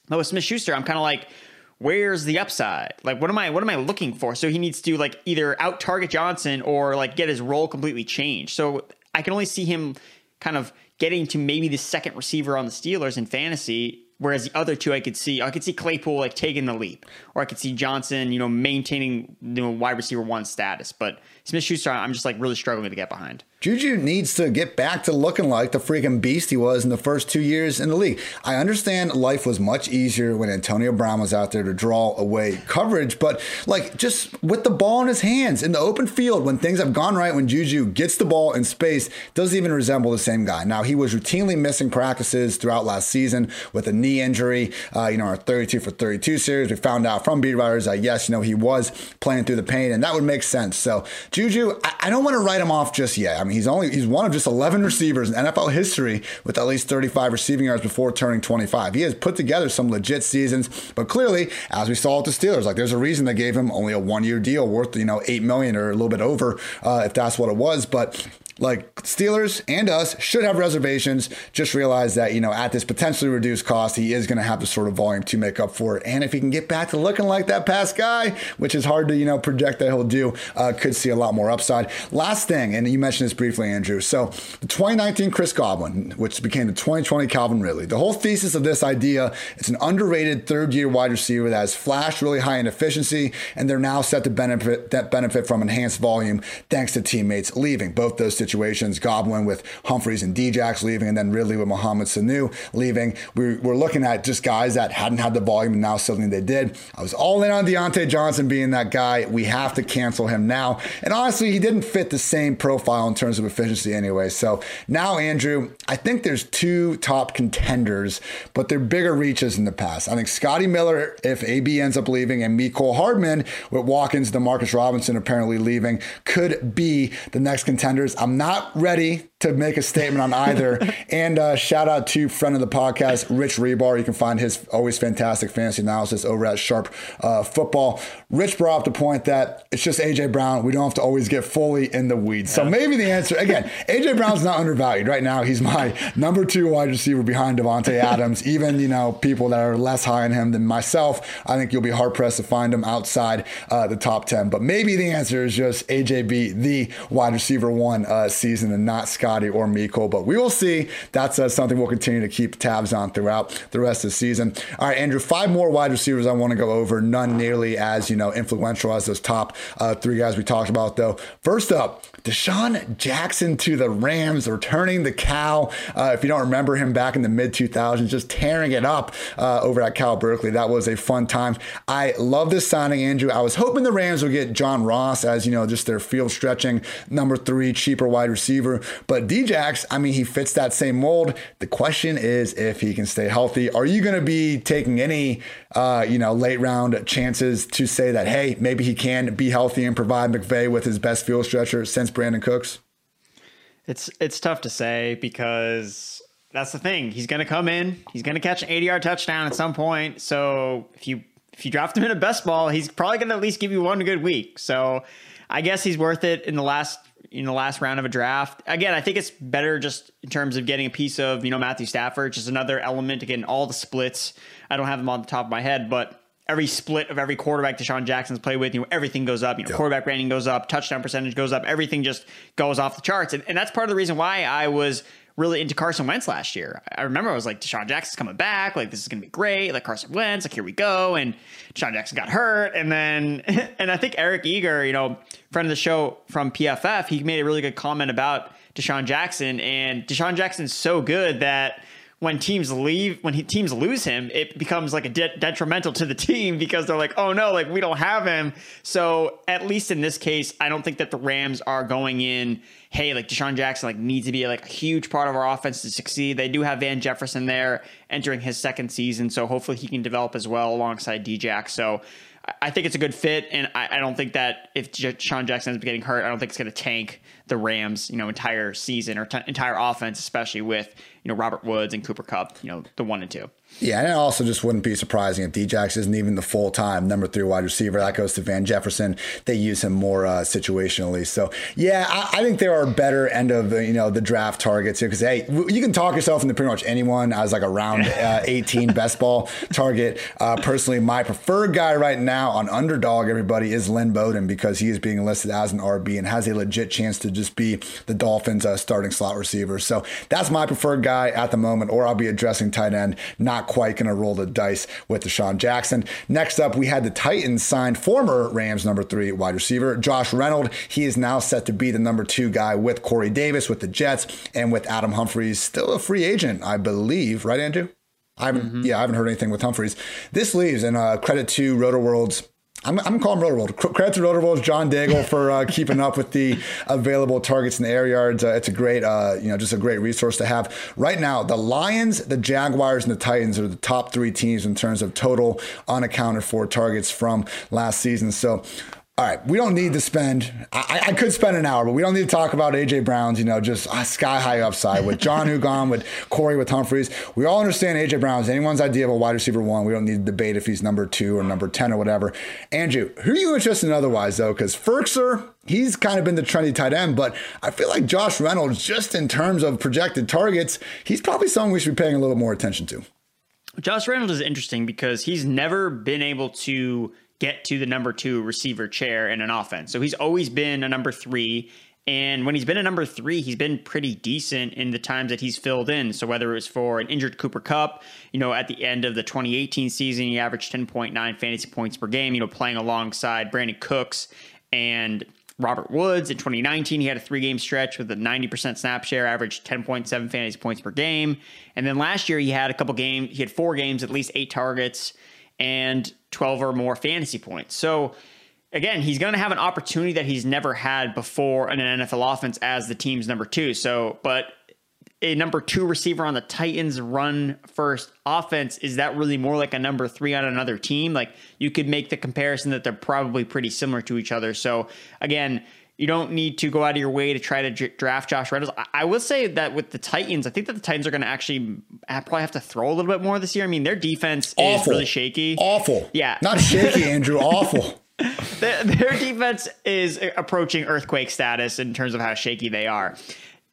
But with Smith-Schuster, I'm kind of like, where's the upside? Like, what am I, what am I looking for? So he needs to, like, either out target Johnson or, like, get his role completely changed. So I can only see him kind of getting to maybe the second receiver on the Steelers in fantasy. Whereas the other two, I could see, I could see Claypool, like, taking the leap, or I could see Johnson, you know, maintaining, you know, wide receiver one status. But Smith-Schuster, I'm just, like, really struggling to get behind. Juju needs to get back to looking like the freaking beast he was in the first two years in the league. I understand life was much easier when Antonio Brown was out there to draw away coverage, but, like, just with the ball in his hands in the open field, when things have gone right, when Juju gets the ball in space, doesn't even resemble the same guy. Now, he was routinely missing practices throughout last season with a knee injury. Uh, you know, our thirty-two for thirty-two series, we found out from beat writers that, yes, you know, he was playing through the pain, and that would make sense. So Juju, I, I don't want to write him off just yet. I mean, he's only, he's one of just eleven receivers in N F L history with at least thirty-five receiving yards before turning twenty-five. He has put together some legit seasons, but clearly, as we saw with the Steelers, like, there's a reason they gave him only a one-year deal worth, you know, eight million dollars or a little bit over, uh, if that's what it was. But, like, Steelers and us should have reservations. Just realize that, you know, at this potentially reduced cost, he is going to have the sort of volume to make up for it. And if he can get back to looking like that past guy, which is hard to, you know, project that he'll do, uh, could see a lot more upside. Last thing, and you mentioned this briefly, Andrew. So the twenty nineteen Chris Godwin, which became the twenty twenty Calvin Ridley, the whole thesis of this idea, it's an underrated third year wide receiver that has flashed really high in efficiency, and they're now set to benefit, that benefit from enhanced volume thanks to teammates leaving. Both those situations. situations, Godwin with Humphreys and Djax leaving, and then Ridley with Mohamed Sanu leaving. We were looking at just guys that hadn't had the volume, and now suddenly they did. I was all in on Diontae Johnson being that guy. We have to cancel him now. And honestly, he didn't fit the same profile in terms of efficiency anyway. So now, Andrew, I think there's two top contenders, but they're bigger reaches in the past. I think Scotty Miller, if A B ends up leaving, and Mecole Hardman with Watkins, DeMarcus Robinson apparently leaving, could be the next contenders. I'm not ready to make a statement on either. And uh, shout out to friend of the podcast, Rich Rebar. You can find his always fantastic fantasy analysis over at Sharp uh, Football. Rich brought up the point that it's just A J. Brown. We don't have to always get fully in the weeds. So maybe the answer, again, A J. Brown's not undervalued. Right now, he's my number two wide receiver behind Devontae Adams. Even, you know, people that are less high on him than myself, I think you'll be hard-pressed to find him outside uh, the top ten. But maybe the answer is just A J be the wide receiver one uh, season and not Scott or Mecole, but we will see. That's uh, something we'll continue to keep tabs on throughout the rest of the season. All right, Andrew, five more wide receivers I want to go over. None nearly as, you know, influential as those top uh, three guys we talked about, though. First up, DeSean Jackson to the Rams, returning the Cal. Uh, if you don't remember him back in the mid two thousands, just tearing it up uh, over at Cal Berkeley. That was a fun time. I love this signing, Andrew. I was hoping the Rams would get John Ross as, you know, just their field stretching number three, cheaper wide receiver. But Djax, I mean, he fits that same mold. The question is if he can stay healthy. Are you going to be taking any, uh, you know, late round chances to say that, hey, maybe he can be healthy and provide McVay with his best field stretcher since Brandon Cooks? It's, it's tough to say because that's the thing. He's going to come in. He's going to catch an eighty-yard touchdown at some point. So if you if you draft him in a best ball, he's probably going to at least give you one good week. So I guess he's worth it in the last in the last round of a draft. Again, I think it's better just in terms of getting a piece of, you know, Matthew Stafford, just another element. Again, all the splits, I don't have them on the top of my head, but every split of every quarterback DeSean Jackson's played with, you know, everything goes up, you know, yeah. quarterback rating goes up, touchdown percentage goes up, everything just goes off the charts. And, and that's part of the reason why I was really into Carson Wentz last year. I remember I was like, DeSean Jackson's coming back. Like, this is going to be great. Like, Carson Wentz, like, here we go. And DeSean Jackson got hurt. And then, and I think Eric Eager, you know, friend of the show from P F F, he made a really good comment about DeSean Jackson. And DeSean Jackson's so good that when teams leave, when he, teams lose him, it becomes like a de- detrimental to the team because they're like, oh no, like we don't have him. So at least in this case, I don't think that the Rams are going in, hey, like DeSean Jackson like needs to be like a huge part of our offense to succeed. They do have Van Jefferson there entering his second season. So hopefully he can develop as well alongside D-Jack. So I think it's a good fit. And I, I don't think that if DeSean Jackson is getting hurt, I don't think it's going to tank the Rams, you know, entire season or t- entire offense, especially with, you know, Robert Woods and Cooper Kupp, you know, the one and two. Yeah, and it also just wouldn't be surprising if D-Jax isn't even the full-time number three wide receiver. That goes to Van Jefferson. They use him more uh, situationally. So, yeah, I, I think there are better end of the, you know, the draft targets here because, hey, you can talk yourself into pretty much anyone. I was like a round uh, eighteen best ball target. Uh, personally, my preferred guy right now on Underdog, everybody, is Lynn Bowden because he is being listed as an R B and has a legit chance to just be the Dolphins' uh, starting slot receiver. So that's my preferred guy at the moment, or I'll be addressing tight end. Not quite going to roll the dice with DeSean Jackson. Next up, we had the Titans sign former Rams number three wide receiver Josh Reynolds. He is now set to be the number two guy with Corey Davis, with the Jets, and with Adam Humphries, still a free agent, I believe. Right, Andrew? I haven't, mm-hmm. Yeah, I haven't heard anything with Humphries. This leaves, and uh, credit to RotoWorld's I'm, I'm calling Rotorworld. Credit to Rotorworld's John Daigle for uh, keeping up with the available targets in the air yards. Uh, it's a great, uh, you know, just a great resource to have. Right now, the Lions, the Jaguars, and the Titans are the top three teams in terms of total unaccounted for targets from last season. So, all right, we don't need to spend, I, I could spend an hour, but we don't need to talk about A J. Brown's, you know, just sky-high upside with John Hugon, with Corey, with Humphries. We all understand A J. Brown's anyone's idea of a wide receiver one. We don't need to debate if he's number two or number ten or whatever. Andrew, who are you interested in otherwise, though? Because Ferkser, he's kind of been the trendy tight end, but I feel like Josh Reynolds, just in terms of projected targets, he's probably someone we should be paying a little more attention to. Josh Reynolds is interesting because he's never been able to get to the number two receiver chair in an offense. So he's always been a number three. And when he's been a number three, he's been pretty decent in the times that he's filled in. So whether it was for an injured Cooper Kupp, you know, at the end of the twenty eighteen season, he averaged ten point nine fantasy points per game, you know, playing alongside Brandon Cooks and Robert Woods. In twenty nineteen, he had a three-game stretch with a ninety percent snap share, averaged ten point seven fantasy points per game. And then last year, he had a couple games, he had four games, at least eight targets, and twelve or more fantasy points. So again, he's going to have an opportunity that he's never had before in an N F L offense as the team's number two. So, but a number two receiver on the Titans run first offense, is that really more like a number three on another team? Like, you could make the comparison that they're probably pretty similar to each other. So again, you don't need to go out of your way to try to draft Josh Reynolds. I will say that with the Titans, I think that the Titans are going to actually probably have to throw a little bit more this year. I mean, their defense awful. is really shaky. Awful. Yeah. Not shaky, Andrew. Awful. Their, their defense is approaching earthquake status in terms of how shaky they are.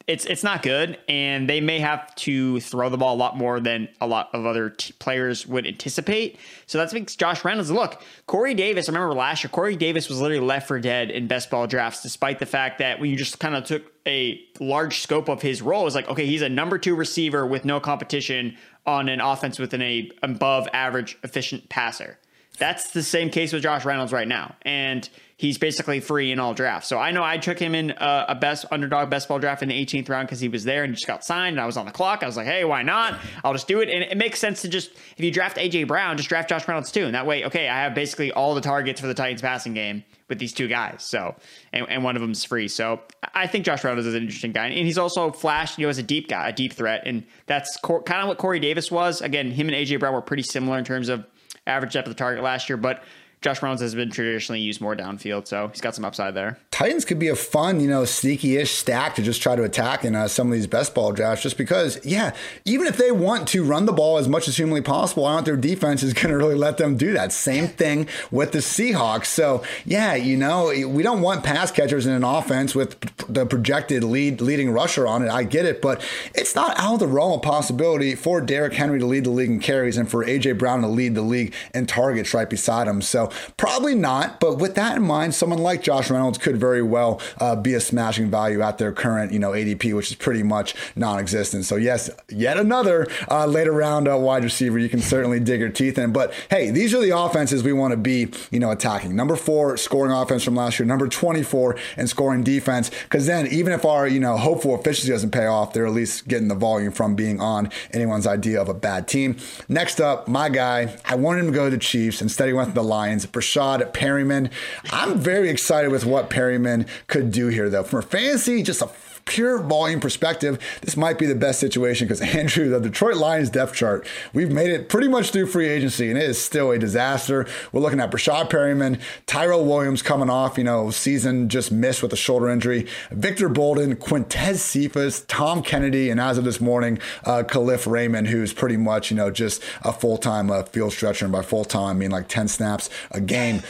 It's it's not good, and they may have to throw the ball a lot more than a lot of other t- players would anticipate. So that's makes Josh Reynolds. Look, Corey Davis, I remember last year, Corey Davis was literally left for dead in best ball drafts, despite the fact that when you just kind of took a large scope of his role, it was like, okay, he's a number two receiver with no competition on an offense with an a, above average efficient passer. That's the same case with Josh Reynolds right now. And he's basically free in all drafts. So I know I took him in a, a best underdog best ball draft in the eighteenth round because he was there and just got signed and I was on the clock. I was like, hey, why not? I'll just do it. And it makes sense to just, if you draft A J. Brown, just draft Josh Reynolds too. And that way, okay, I have basically all the targets for the Titans passing game with these two guys. So, and, and one of them's free. So I think Josh Reynolds is an interesting guy. And he's also flashed, you know, as a deep guy, a deep threat. And that's co- kind of what Corey Davis was. Again, him and A J. Brown were pretty similar in terms of average depth of the target last year, but Josh Reynolds has been traditionally used more downfield, so he's got some upside there. Titans could be a fun, you know, sneaky-ish stack to just try to attack in uh, some of these best ball drafts just because, yeah, even if they want to run the ball as much as humanly possible, I don't think their defense is going to really let them do that. Same thing with the Seahawks. So, yeah, you know, we don't want pass catchers in an offense with the projected lead leading rusher on it. I get it, but it's not out of the realm of possibility for Derrick Henry to lead the league in carries and for A J. Brown to lead the league in targets right beside him. So, probably not, but with that in mind, someone like Josh Reynolds could very well uh, be a smashing value at their current, you know, A D P, which is pretty much non-existent. So yes, yet another uh, later round uh, wide receiver you can certainly dig your teeth in. But hey, these are the offenses we want to be, you know, attacking. Number four, scoring offense from last year. Number twenty-four, and scoring defense. Because then, even if our, you know, hopeful efficiency doesn't pay off, they're at least getting the volume from being on anyone's idea of a bad team. Next up, my guy. I wanted him to go to the Chiefs. Instead, he went to the Lions. Brashad Perryman. I'm very excited with what Perryman could do here, though. From a fantasy, just a pure volume perspective, this might be the best situation because, Andrew, the Detroit Lions depth chart, we've made it pretty much through free agency, and it is still a disaster. We're looking at Brashad Perryman, Tyrell Williams coming off, you know, season just missed with a shoulder injury, Victor Bolden, Quintez Cephas, Tom Kennedy, and as of this morning, uh, Khalif Raymond, who's pretty much, you know, just a full-time uh, field stretcher, and by full-time, I mean like ten snaps a game.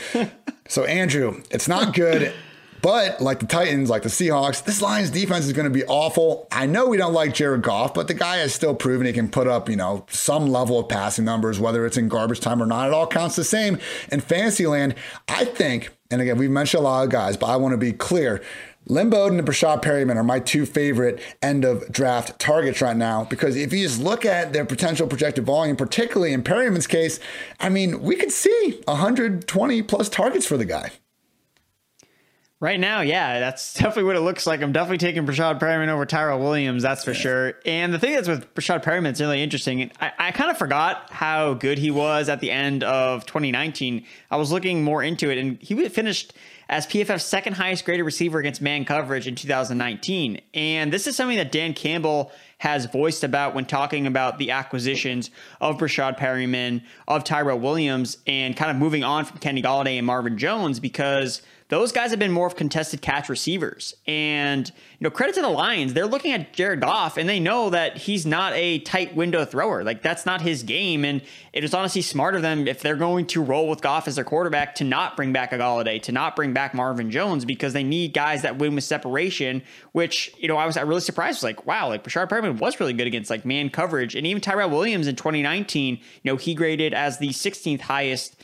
So, Andrew, it's not good. But like the Titans, like the Seahawks, this Lions defense is going to be awful. I know we don't like Jared Goff, but the guy has still proven he can put up, you know, some level of passing numbers, whether it's in garbage time or not. It all counts the same. In fantasy land, I think, and again, we've mentioned a lot of guys, but I want to be clear. Lynn Bowden and Brashad Perryman are my two favorite end-of-draft targets right now because if you just look at their potential projected volume, particularly in Perryman's case, I mean, we could see one hundred twenty plus targets for the guy. Right now, yeah, that's definitely what it looks like. I'm definitely taking Brashad Perryman over Tyrell Williams, that's for sure. And the thing that's with Brashad Perryman is really interesting. I, I kind of forgot how good he was at the end of twenty nineteen. I was looking more into it, and he finished as P F F's second highest graded receiver against man coverage in two thousand nineteen. And this is something that Dan Campbell has voiced about when talking about the acquisitions of Brashad Perryman, of Tyrell Williams, and kind of moving on from Kenny Golladay and Marvin Jones because those guys have been more of contested catch receivers. And, you know, credit to the Lions. They're looking at Jared Goff and they know that he's not a tight window thrower. Like, that's not his game. And it is honestly smart of them if they're going to roll with Goff as their quarterback to not bring back a Golladay, to not bring back Marvin Jones, because they need guys that win with separation, which, you know, I was I really surprised. I was like, wow, like Brashad Perryman was really good against like man coverage. And even Tyrell Williams in twenty nineteen, you know, he graded as the sixteenth highest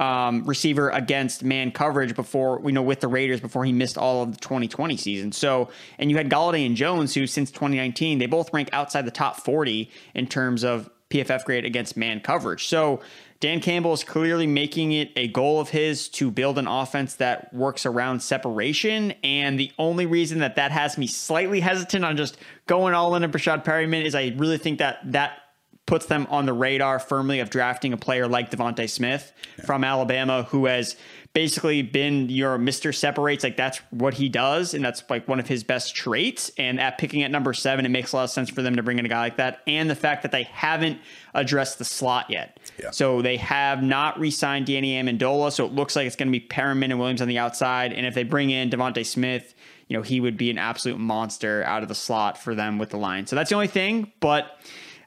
um receiver against man coverage before, you know, with the Raiders before he missed all of the twenty twenty season. So, and you had Golladay and Jones, who since twenty nineteen, they both rank outside the top forty in terms of P F F grade against man coverage. So Dan Campbell is clearly making it a goal of his to build an offense that works around separation. And the only reason that that has me slightly hesitant on just going all in on Brashad Perryman is I really think that that puts them on the radar firmly of drafting a player like Devontae Smith from Alabama, who has basically been your Mister Separates. Like, that's what he does, and that's like one of his best traits. And at picking at number seven, it makes a lot of sense for them to bring in a guy like that. And the fact that they haven't addressed the slot yet. Yeah. So they have not re-signed Danny Amendola, so it looks like it's going to be Perriman and Williams on the outside. And if they bring in Devontae Smith, you know, he would be an absolute monster out of the slot for them with the Lions. So that's the only thing, but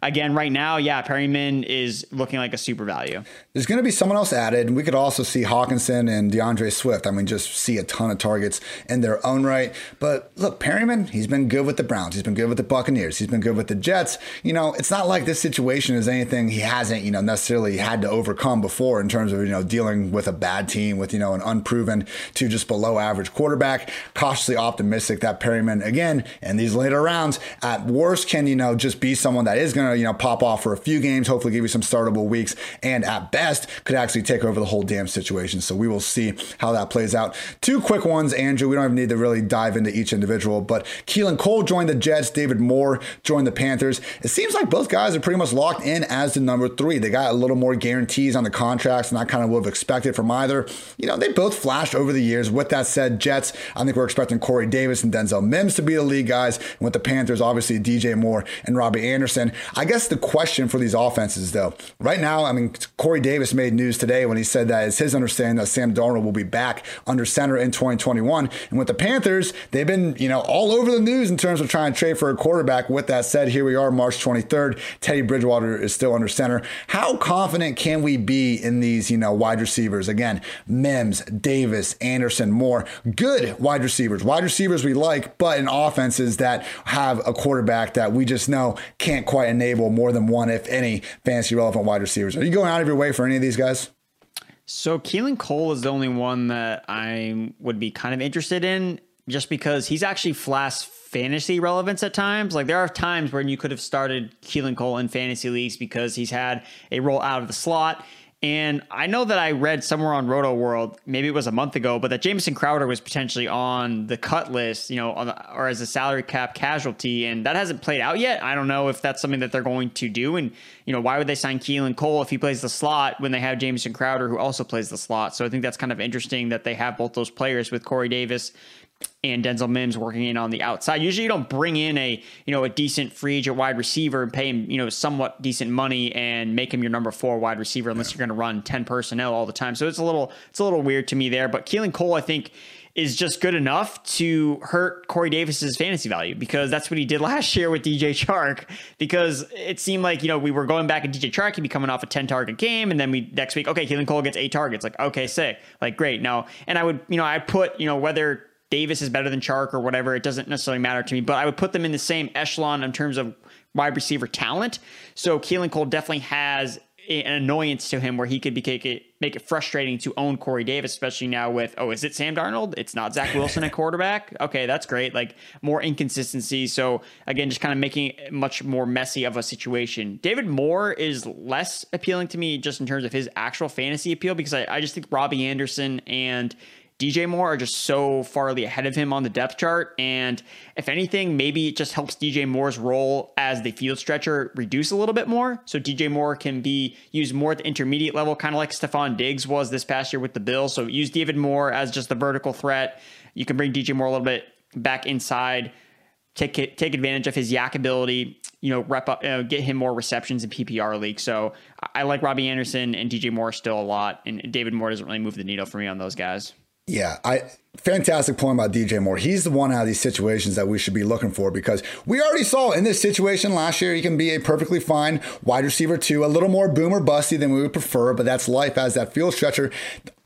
again, right now, yeah, Perryman is looking like a super value. There's going to be someone else added. We could also see Hawkinson and DeAndre Swift. I mean, just see a ton of targets in their own right. But look, Perryman, he's been good with the Browns. He's been good with the Buccaneers. He's been good with the Jets. You know, it's not like this situation is anything he hasn't, you know, necessarily had to overcome before in terms of, you know, dealing with a bad team with, you know, an unproven to just below average quarterback. Cautiously optimistic that Perryman, again, in these later rounds, at worst can, you know, just be someone that is going to you know, pop off for a few games, hopefully give you some startable weeks, and at best could actually take over the whole damn situation. So we will see how that plays out. Two quick ones, Andrew. We don't even need to really dive into each individual, but Keelan Cole joined the Jets. David Moore joined the Panthers. It seems like both guys are pretty much locked in as the number three. They got a little more guarantees on the contracts, and I kind of would have expected from either. You know, they both flashed over the years. With that said, Jets, I think we're expecting Corey Davis and Denzel Mims to be the lead guys, and with the Panthers, obviously D J Moore and Robbie Anderson. I guess the question for these offenses, though, right now, I mean, Corey Davis made news today when he said that it's his understanding that Sam Darnold will be back under center in twenty twenty-one. And with the Panthers, they've been, you know, all over the news in terms of trying to trade for a quarterback. With that said, here we are, March twenty-third. Teddy Bridgewater is still under center. How confident can we be in these, you know, wide receivers? Again, Mims, Davis, Anderson, Moore, good wide receivers, wide receivers we like, but in offenses that have a quarterback that we just know can't quite enable more than one, if any, fantasy relevant wide receivers. Are you going out of your way for any of these guys? So Keelan Cole is the only one that I would be kind of interested in, just because he's actually flashed fantasy relevance at times. Like, there are times when you could have started Keelan Cole in fantasy leagues because he's had a role out of the slot. And I know that I read somewhere on Roto World, maybe it was a month ago, but that Jamison Crowder was potentially on the cut list, you know, on the, or as a salary cap casualty. And that hasn't played out yet. I don't know if that's something that they're going to do. And, you know, why would they sign Keelan Cole if he plays the slot when they have Jamison Crowder, who also plays the slot? So I think that's kind of interesting that they have both those players with Corey Davis and Denzel Mims working in on the outside. Usually you don't bring in a, you know, a decent free agent wide receiver and pay him, you know, somewhat decent money and make him your number four wide receiver unless you're going to run ten personnel all the time. So it's a little, it's a little weird to me there, but Keelan Cole, I think, is just good enough to hurt Corey Davis's fantasy value, because that's what he did last year with D J Chark, because it seemed like, you know, we were going back and D J Chark, he'd be coming off a ten target game. And then we next week, okay, Keelan Cole gets eight targets. Like, okay, sick. Like, great. Now, and I would, you know, I put, you know, whether Davis is better than Chark or whatever, it doesn't necessarily matter to me, but I would put them in the same echelon in terms of wide receiver talent. So Keelan Cole definitely has an annoyance to him where he could be make it, make it frustrating to own Corey Davis, especially now with, oh, is it Sam Darnold? It's not Zach Wilson at quarterback. Okay, that's great. Like, more inconsistency. So again, just kind of making it much more messy of a situation. David Moore is less appealing to me just in terms of his actual fantasy appeal, because I, I just think Robbie Anderson and D J Moore are just so farly ahead of him on the depth chart. And if anything, maybe it just helps D J Moore's role as the field stretcher reduce a little bit more. So D J Moore can be used more at the intermediate level, kind of like Stefon Diggs was this past year with the Bills. So use David Moore as just the vertical threat. You can bring D J Moore a little bit back inside, take take advantage of his yak ability, you know, rep up, uh, get him more receptions in P P R league. So I like Robbie Anderson and D J Moore still a lot. And David Moore doesn't really move the needle for me on those guys. Yeah, I fantastic point about D J Moore. He's the one out of these situations that we should be looking for, because we already saw in this situation last year, he can be a perfectly fine wide receiver too, a little more boom or busty than we would prefer, but that's life as that field stretcher.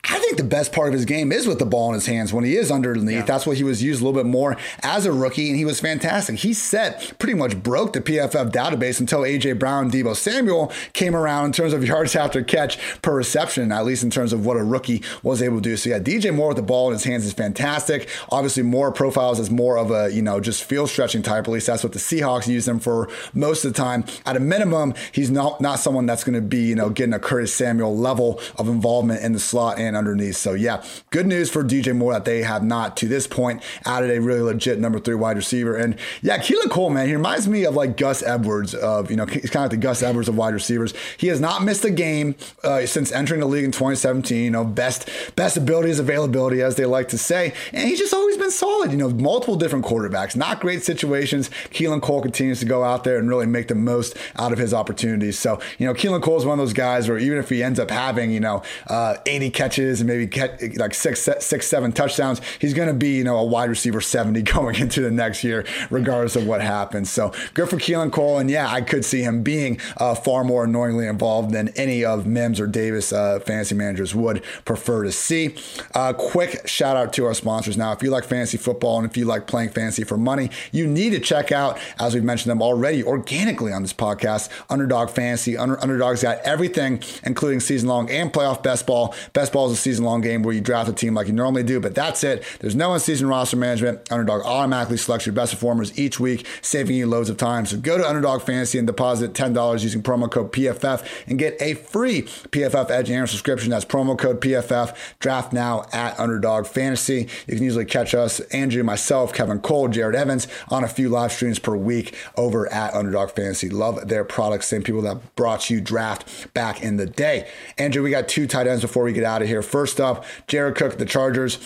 I think the best part of his game is with the ball in his hands when he is underneath. Yeah. That's what he was used a little bit more as a rookie, and he was fantastic. He set, pretty much broke the P F F database until A J. Brown and Deebo Samuel came around in terms of yards after catch per reception, at least in terms of what a rookie was able to do. So yeah, D J Moore with the ball in his hands is fantastic. Obviously, Moore profiles as more of a, you know, just field stretching type. At least that's what the Seahawks use him for most of the time. At a minimum, he's not, not someone that's going to be, you know, getting a Curtis Samuel level of involvement in the slot and underneath. So yeah, good news for D J Moore that they have not to this point added a really legit number three wide receiver. And yeah, Keelan Cole, man, he reminds me of like Gus Edwards of, you know, he's kind of like the Gus Edwards of wide receivers. He has not missed a game uh, since entering the league in twenty seventeen, you know, best, best ability is availability, as they like to say. And he's just always been solid, you know, multiple different quarterbacks, not great situations. Keelan Cole continues to go out there and really make the most out of his opportunities. So, you know, Keelan Cole is one of those guys where even if he ends up having, you know, uh, eighty catches and maybe get like six, six, seven touchdowns, he's going to be, you know, a wide receiver seventy going into the next year, regardless of what happens. So good for Keelan Cole. And yeah, I could see him being uh, far more annoyingly involved than any of Mims or Davis uh, fantasy managers would prefer to see. Uh, quick shout out to our sponsors. Now, if you like fantasy football and if you like playing fantasy for money, you need to check out, as we've mentioned them already organically on this podcast, Underdog Fantasy. Under, Underdog's got everything, including season long and playoff best ball. Best ball is a season-long game where you draft a team like you normally do, but that's it. There's no in-season roster management. Underdog automatically selects your best performers each week, saving you loads of time. So go to Underdog Fantasy and deposit ten dollars using promo code P F F and get a free P F F Edge annual subscription. That's promo code P F F. Draft now at Underdog Fantasy. You can usually catch us, Andrew, myself, Kevin Cole, Jared Evans, on a few live streams per week over at Underdog Fantasy. Love their products. Same people that brought you Draft back in the day. Andrew, we got two tight ends before we get out of here. First up, Jared Cook, the Chargers.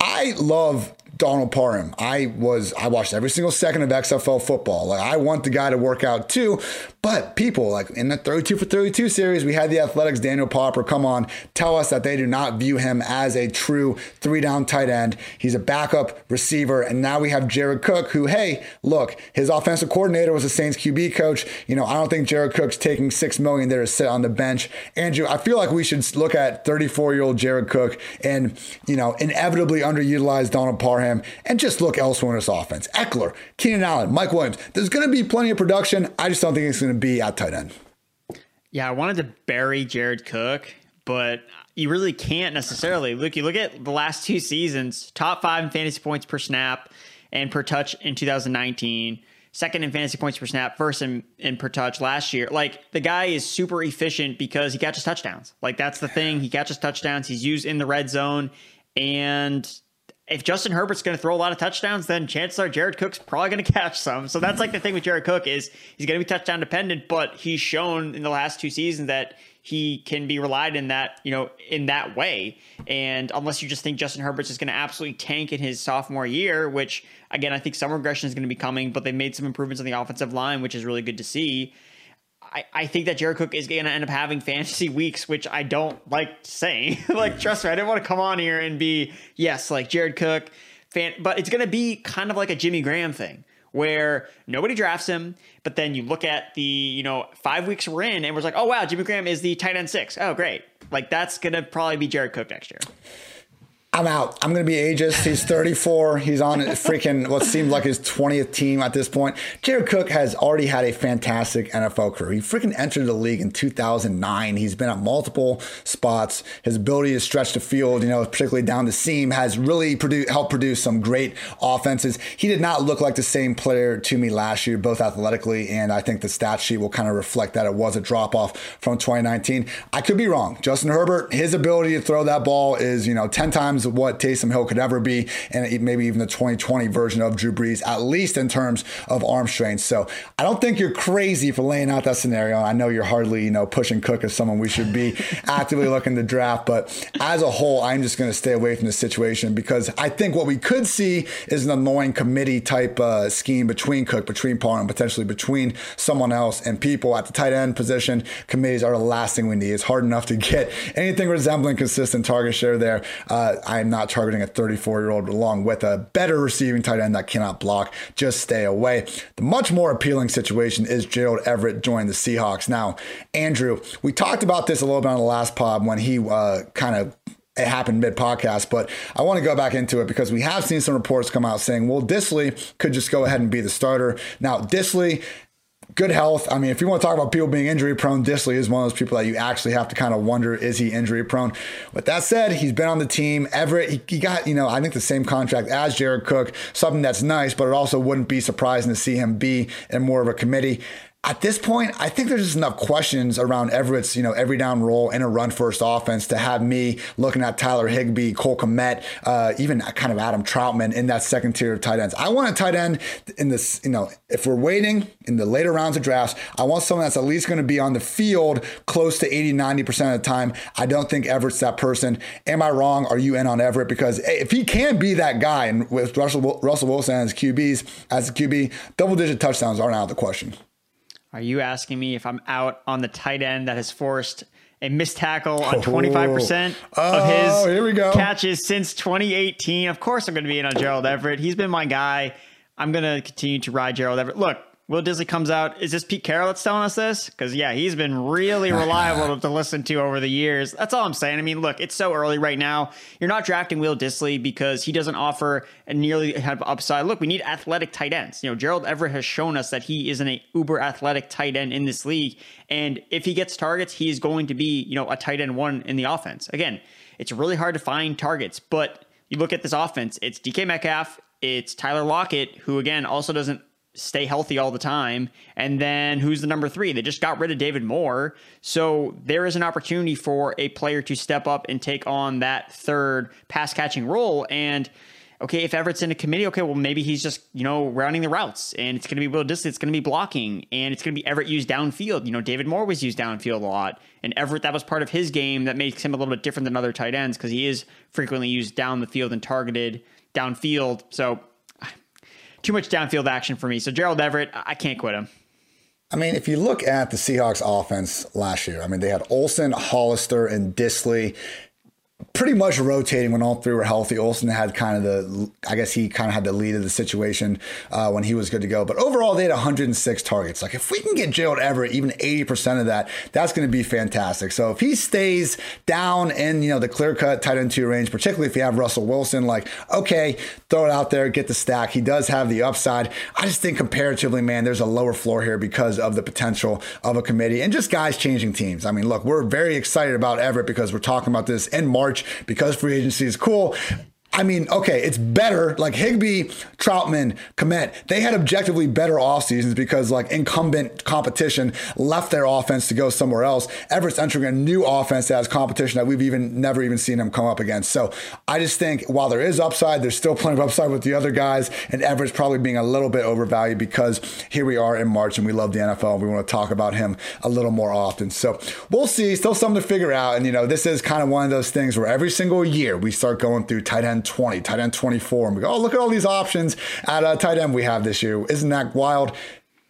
I love Donald Parham. I was, I watched every single second of X F L football. Like, I want the guy to work out too, but people like in the thirty-two for thirty-two series, we had the Athletics' Daniel Popper come on, tell us that they do not view him as a true three down tight end. He's a backup receiver. And now we have Jared Cook who, hey, look, his offensive coordinator was the Saints Q B coach. You know, I don't think Jared Cook's taking six million dollars there to sit on the bench. Andrew, I feel like we should look at thirty-four year old Jared Cook and, you know, inevitably underutilized Donald Parham and just look elsewhere in this offense. Eckler, Keenan Allen, Mike Williams. There's going to be plenty of production. I just don't think it's going to be at tight end. Yeah, I wanted to bury Jared Cook, but you really can't necessarily. Look, you look at the last two seasons, top five in fantasy points per snap and per touch in two thousand nineteen, second in fantasy points per snap, first in, in per touch last year. Like, the guy is super efficient because he catches touchdowns. Like, that's the thing. He catches touchdowns. He's used in the red zone. And if Justin Herbert's going to throw a lot of touchdowns, then chances are Jared Cook's probably going to catch some. So that's like the thing with Jared Cook is he's going to be touchdown dependent, but he's shown in the last two seasons that he can be relied in that, you know, in that way. And unless you just think Justin Herbert's is going to absolutely tank in his sophomore year, which again, I think some regression is going to be coming, but they made some improvements on the offensive line, which is really good to see. I, I think that Jared Cook is going to end up having fantasy weeks, which I don't like saying. Like, trust me, I didn't want to come on here and be, yes, like Jared Cook fan, but it's going to be kind of like a Jimmy Graham thing where nobody drafts him, but then you look at the, you know, five weeks we're in and we're like, oh, wow, Jimmy Graham is the tight end six. Oh, great. Like, that's going to probably be Jared Cook next year. I'm out. I'm going to be ageist. He's thirty-four. He's on freaking what seems like his twentieth team at this point. Jared Cook has already had a fantastic N F L career. He freaking entered the league in two thousand nine. He's been at multiple spots. His ability to stretch the field, you know, particularly down the seam, has really produ- helped produce some great offenses. He did not look like the same player to me last year, both athletically, and I think the stat sheet will kind of reflect that it was a drop-off from twenty nineteen. I could be wrong. Justin Herbert, his ability to throw that ball is, you know, ten times of what Taysom Hill could ever be, and maybe even the twenty twenty version of Drew Brees, at least in terms of arm strength. So I don't think you're crazy for laying out that scenario. I know you're hardly, you know, pushing Cook as someone we should be actively looking to draft, but as a whole, I'm just going to stay away from this situation because I think what we could see is an annoying committee type uh, scheme between Cook, between Parham, and potentially between someone else and people at the tight end position. Committees are the last thing we need. It's hard enough to get anything resembling consistent target share there. Uh, I am not targeting a thirty-four-year-old along with a better receiving tight end that cannot block. Just stay away. The much more appealing situation is Gerald Everett joining the Seahawks. Now, Andrew, we talked about this a little bit on the last pod when he uh, kind of it happened mid-podcast, but I want to go back into it because we have seen some reports come out saying, well, Dissly could just go ahead and be the starter. Now, Dissly, good health. I mean, if you want to talk about people being injury prone, Dissly is one of those people that you actually have to kind of wonder, is he injury prone? With that said, he's been on the team. Everett, he, he got, you know, I think the same contract as Jared Cook, something that's nice, but it also wouldn't be surprising to see him be in more of a committee. At this point, I think there's just enough questions around Everett's, you know, every down role in a run first offense to have me looking at Tyler Higbee, Cole Kmet, uh, even kind of Adam Troutman in that second tier of tight ends. I want a tight end in this, you know, if we're waiting in the later rounds of drafts, I want someone that's at least going to be on the field close to eighty, ninety percent of the time. I don't think Everett's that person. Am I wrong? Are you in on Everett? Because hey, if he can be that guy and with Russell, Russell Wilson as Q Bs, as a Q B, double digit touchdowns aren't out of the question. Are you asking me if I'm out on the tight end that has forced a missed tackle on twenty-five percent oh, of his here we go. catches since twenty eighteen? Of course I'm going to be in on Gerald Everett. He's been my guy. I'm going to continue to ride Gerald Everett. Look, Will Dissly comes out. Is this Pete Carroll that's telling us this? Because, yeah, he's been really reliable to listen to over the years. That's all I'm saying. I mean, look, it's so early right now. You're not drafting Will Dissly because he doesn't offer a nearly kind of upside. Look, we need athletic tight ends. You know, Gerald Everett has shown us that he is an uber athletic tight end in this league. And if he gets targets, he is going to be, you know, a tight end one in the offense. Again, it's really hard to find targets. But you look at this offense, it's D K Metcalf, it's Tyler Lockett, who, again, also doesn't stay healthy all the time. And then who's the number three? They just got rid of David Moore. So there is an opportunity for a player to step up and take on that third pass catching role. And okay, if Everett's in a committee, okay, well maybe he's just, you know, rounding the routes and it's going to be Will Dissly. It's going to be blocking and it's going to be Everett used downfield. You know, David Moore was used downfield a lot and Everett, that was part of his game that makes him a little bit different than other tight ends because he is frequently used down the field and targeted downfield. So too much downfield action for me. So Gerald Everett, I can't quit him. I mean, if you look at the Seahawks offense last year, I mean, they had Olsen, Hollister, and Dissly pretty much rotating when all three were healthy. Olsen had kind of the, I guess he kind of had the lead of the situation uh, when he was good to go. But overall, they had one hundred six targets. Like if we can get Gerald Everett even eighty percent of that, that's going to be fantastic. So if he stays down in, you know, the clear-cut tight end two range, particularly if you have Russell Wilson, like, okay, throw it out there, get the stack. He does have the upside. I just think comparatively, man, there's a lower floor here because of the potential of a committee and just guys changing teams. I mean, look, we're very excited about Everett because we're talking about this in March, because free agency is cool. I mean, okay, it's better. Like Higbee, Troutman, Kmet, they had objectively better off seasons because like incumbent competition left their offense to go somewhere else. Everett's entering a new offense that has competition that we've even never even seen him come up against. So I just think while there is upside, there's still plenty of upside with the other guys, and Everett's probably being a little bit overvalued because here we are in March and we love the N F L and we want to talk about him a little more often. So we'll see. Still something to figure out. And you know, this is kind of one of those things where every single year we start going through tight end twenty, tight end twenty-four, and we go, oh, look at all these options at a tight end we have this year. Isn't that wild?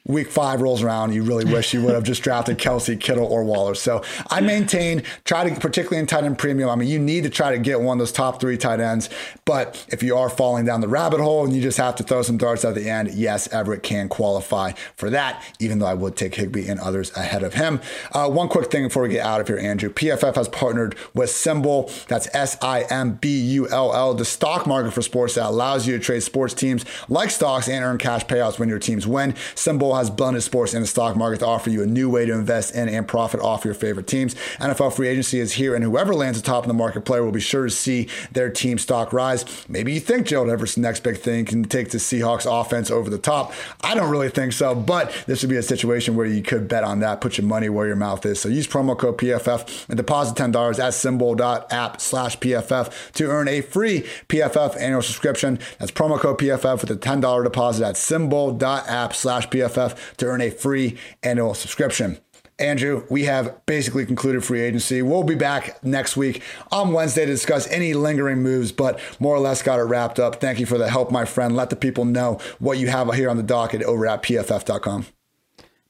Week five rolls around, you really wish you would have just drafted Kelsey, Kittle, or Waller. So I maintain, try to, particularly in tight end premium, I mean, you need to try to get one of those top three tight ends. But if you are falling down the rabbit hole and you just have to throw some darts at the end, yes, Everett can qualify for that, even though I would take Higbee and others ahead of him. Uh, one quick thing before we get out of here, Andrew. P F F has partnered with Simbull. That's S I M B U L L, the stock market for sports that allows you to trade sports teams like stocks and earn cash payouts when your teams win. Simbull has blended sports and the stock market to offer you a new way to invest in and profit off your favorite teams. N F L free agency is here, and whoever lands atop in the market player will be sure to see their team stock rise. Maybe you think Gerald Everett's next big thing can take the Seahawks offense over the top. I don't really think so, but this would be a situation where you could bet on that. Put your money where your mouth is. So use promo code P F F and deposit ten dollars at Simbull.app slash PFF to earn a free P F F annual subscription. That's promo code P F F with a ten dollars deposit at Simbull.app slash PFF to earn a free annual subscription. Andrew, we have basically concluded free agency. We'll be back next week on Wednesday to discuss any lingering moves, but more or less got it wrapped up. Thank you for the help, my friend. Let the people know what you have here on the docket over at P F F dot com.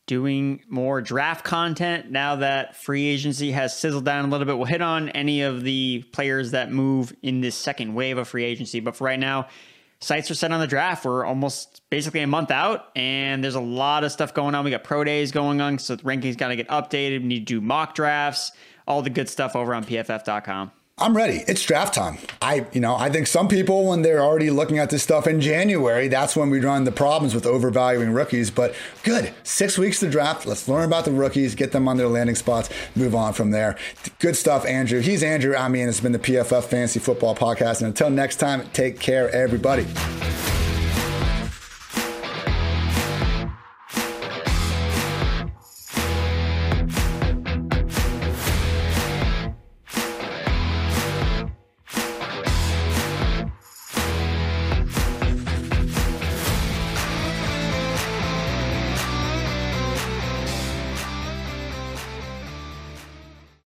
Doing more draft content now that free agency has sizzled down a little bit. We'll hit on any of the players that move in this second wave of free agency, but for right now, sights are set on the draft. We're almost basically a month out, and there's a lot of stuff going on. We got pro days going on, so the rankings got to get updated. We need to do mock drafts, all the good stuff over on P F F dot com. I'm ready. It's draft time. I, you know, I think some people, when they're already looking at this stuff in January, that's when we run the problems with overvaluing rookies. But good, six weeks to draft. Let's learn about the rookies, get them on their landing spots, move on from there. Good stuff, Andrew. He's Andrew. I mean, it's been the P F F Fantasy Football Podcast. And until next time, take care, everybody.